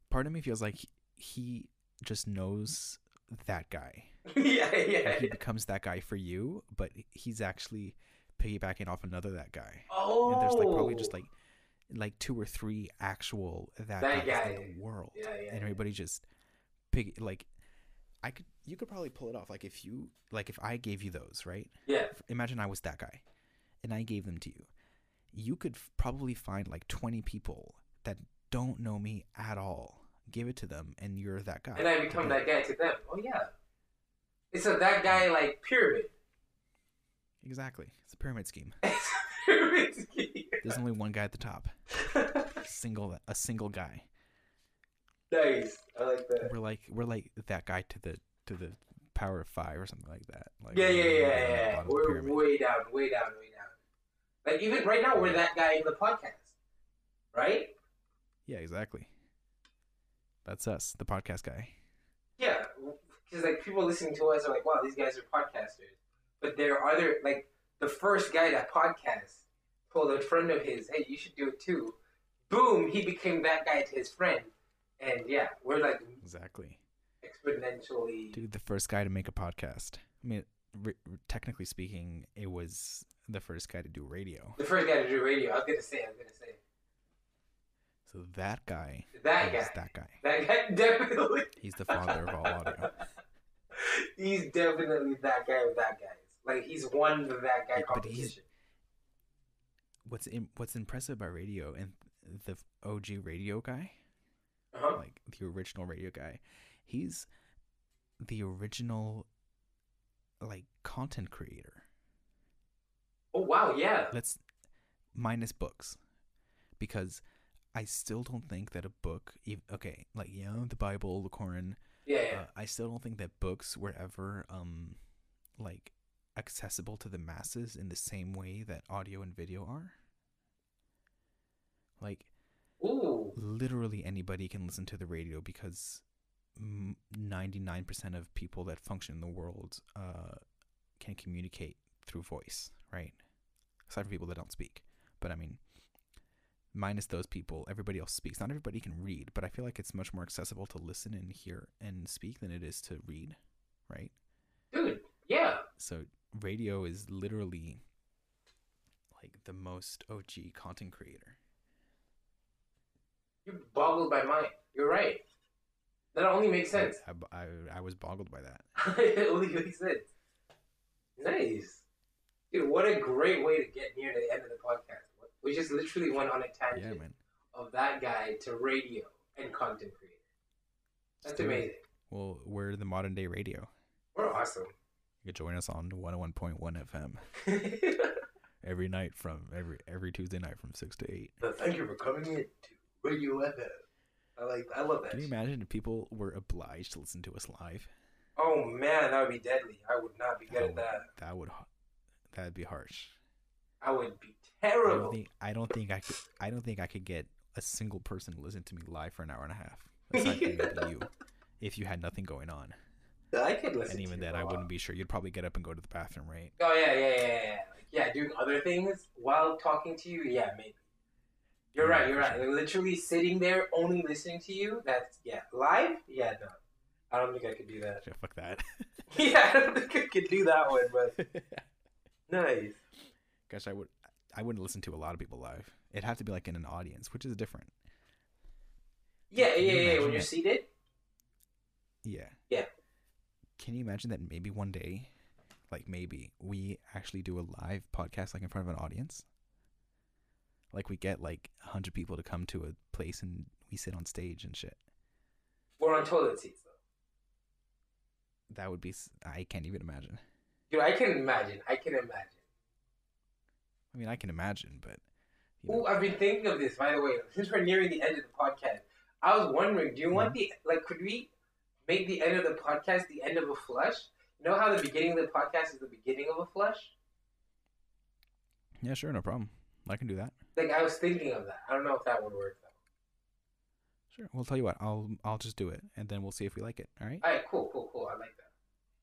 Part of me feels like he just knows that guy. yeah. He becomes that guy for you, but he's actually piggybacking off another that guy. Oh. And there's like probably just like 2 or 3 actual that guys guy in the world. Yeah, and everybody just pig like. You could probably pull it off. Like if I gave you those, right? Yeah. Imagine I was that guy, and I gave them to you. You could probably find like 20 people that don't know me at all. Give it to them, and you're that guy. And I become that guy to them. Oh yeah. It's a that guy like pyramid. Exactly. It's a pyramid scheme. There's only one guy at the top. a single guy. Nice. I like that. We're like that guy to the power of 5 or something like that. Like, yeah. We're way down. Like even right now, we're that guy in the podcast, right? Yeah, exactly. That's us, the podcast guy. Yeah, because like people listening to us are like, "Wow, these guys are podcasters," but there are other like the first guy that podcasts told a friend of his, "Hey, you should do it too." Boom! He became that guy to his friend. And yeah, we're like exactly exponentially. Dude, the first guy to make a podcast. I mean, technically speaking, it was the first guy to do radio. I was gonna say. So that guy, definitely. He's the father of all audio. He's definitely that guy of that guys. Like he's won the that guy competition. What's impressive about radio and the OG radio guy. Uh-huh. Like the original radio guy, he's the original like content creator. Oh wow, yeah. Let's minus books, because I still don't think that a book. Okay, like you know the Bible, the Koran. Yeah. I still don't think that books were ever like accessible to the masses in the same way that audio and video are. Like. Ooh. Literally anybody can listen to the radio because 99% of people that function in the world can communicate through voice, right? Aside from people that don't speak. But I mean, minus those people, everybody else speaks. Not everybody can read, but I feel like it's much more accessible to listen and hear and speak than it is to read, right? Dude, yeah. So radio is literally like the most OG content creator. You boggled by mine. You're right. That only makes sense. I was boggled by that. It only makes sense. Nice. Dude, what a great way to get near the end of the podcast. We just literally went on a tangent of that guy to radio and content creator. That's amazing. Well, we're the modern day radio. We're awesome. You can join us on 101.1 FM. Every night from every Tuesday night from 6 to 8. So thank you for coming in too. Where you live at? I love that. Can you imagine if people were obliged to listen to us live? Oh man, that would be deadly. I would not be good at that. That'd be harsh. I would be terrible. I don't think I could get a single person to listen to me live for an hour and a half. Aside from maybe you, if you had nothing going on. I could listen. And even then, I wouldn't be sure. You'd probably get up and go to the bathroom, right? Oh yeah. Like, yeah, doing other things while talking to you, yeah, maybe. You're right, you're right. Like, literally sitting there only listening to you, that's, yeah. Live? Yeah, no. I don't think I could do that. Yeah, fuck that. Yeah, I don't think I could do that one, but nice. Gosh, I wouldn't listen to a lot of people live. It'd have to be like in an audience, which is different. Yeah, yeah, when you're seated. Yeah. Yeah. Can you imagine that maybe one day, like maybe we actually do a live podcast like in front of an audience? Like we get like 100 people to come to a place and we sit on stage and shit. We're on toilet seats though. That would be, I can't even imagine. Dude, I can imagine. I mean, I can imagine, but... You know. Oh, I've been thinking of this, by the way. Since we're nearing the end of the podcast, I was wondering, do you want the... Like, could we make the end of the podcast the end of a flush? You know how the beginning of the podcast is the beginning of a flush? Yeah, sure, no problem. I can do that. Like, I was thinking of that. I don't know if that would work, though. Sure. Well, tell you what. I'll just do it, and then we'll see if we like it, all right? All right, cool. I like that.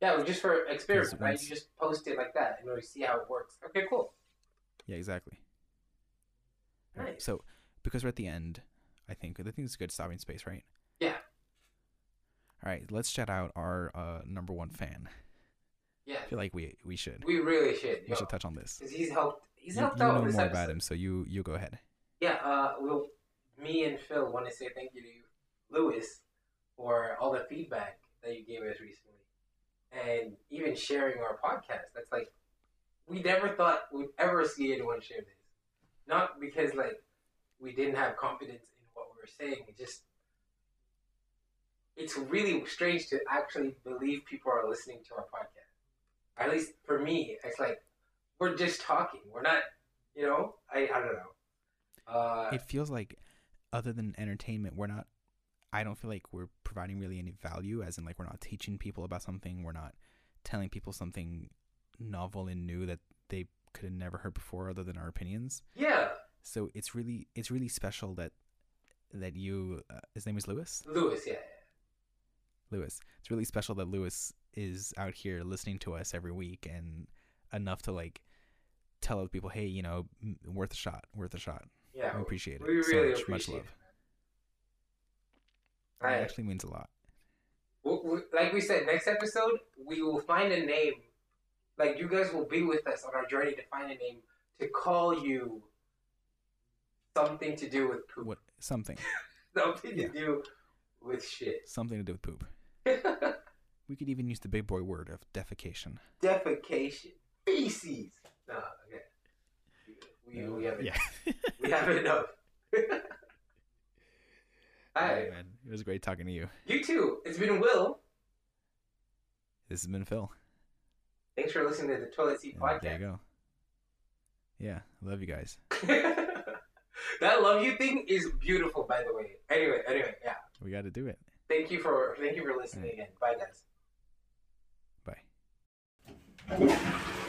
Yeah, it was just for experiment, right? You just post it like that, and we see how it works. Okay, cool. Yeah, exactly. Nice. Right, so, because we're at the end, I think it's a good stopping space, right? Yeah. All right, let's shout out our number one fan. Yeah. I feel like we should. We really should. We should touch on this. Because he's helped out. You know more about him, so you go ahead. Yeah, me and Phil want to say thank you to you, Lewis, for all the feedback that you gave us recently. And even sharing our podcast. That's like, we never thought we'd ever see anyone share this. Not because, like, we didn't have confidence in what we were saying. It's really strange to actually believe people are listening to our podcast. At least for me, it's like, we're just talking. We're not, you know, I don't know. It feels like, other than entertainment, I don't feel like we're providing really any value, as in, like, we're not teaching people about something. We're not telling people something novel and new that they could have never heard before other than our opinions. Yeah. So it's really special that you, his name is Lewis? Lewis, yeah. Lewis. It's really special that Lewis is out here listening to us every week and enough to, like, tell other people, hey, you know, worth a shot. Yeah. We appreciate it. We really so much love. Right. It actually means a lot. Like we said, next episode, we will find a name. Like, you guys will be with us on our journey to find a name to call you something to do with poop. What? Something. Something to do with shit. Something to do with poop. We could even use the big boy word of defecation. Defecation. Feces. No, okay. We have enough. Yeah. We have enough. Hi. Oh, man. It was great talking to you. You too. It's been Will. This has been Phil. Thanks for listening to the Toilet Seat Podcast. There you go. Yeah, love you guys. That love you thing is beautiful, by the way. Anyway, yeah. We got to do it. Thank you for listening again. Bye, guys. Bye.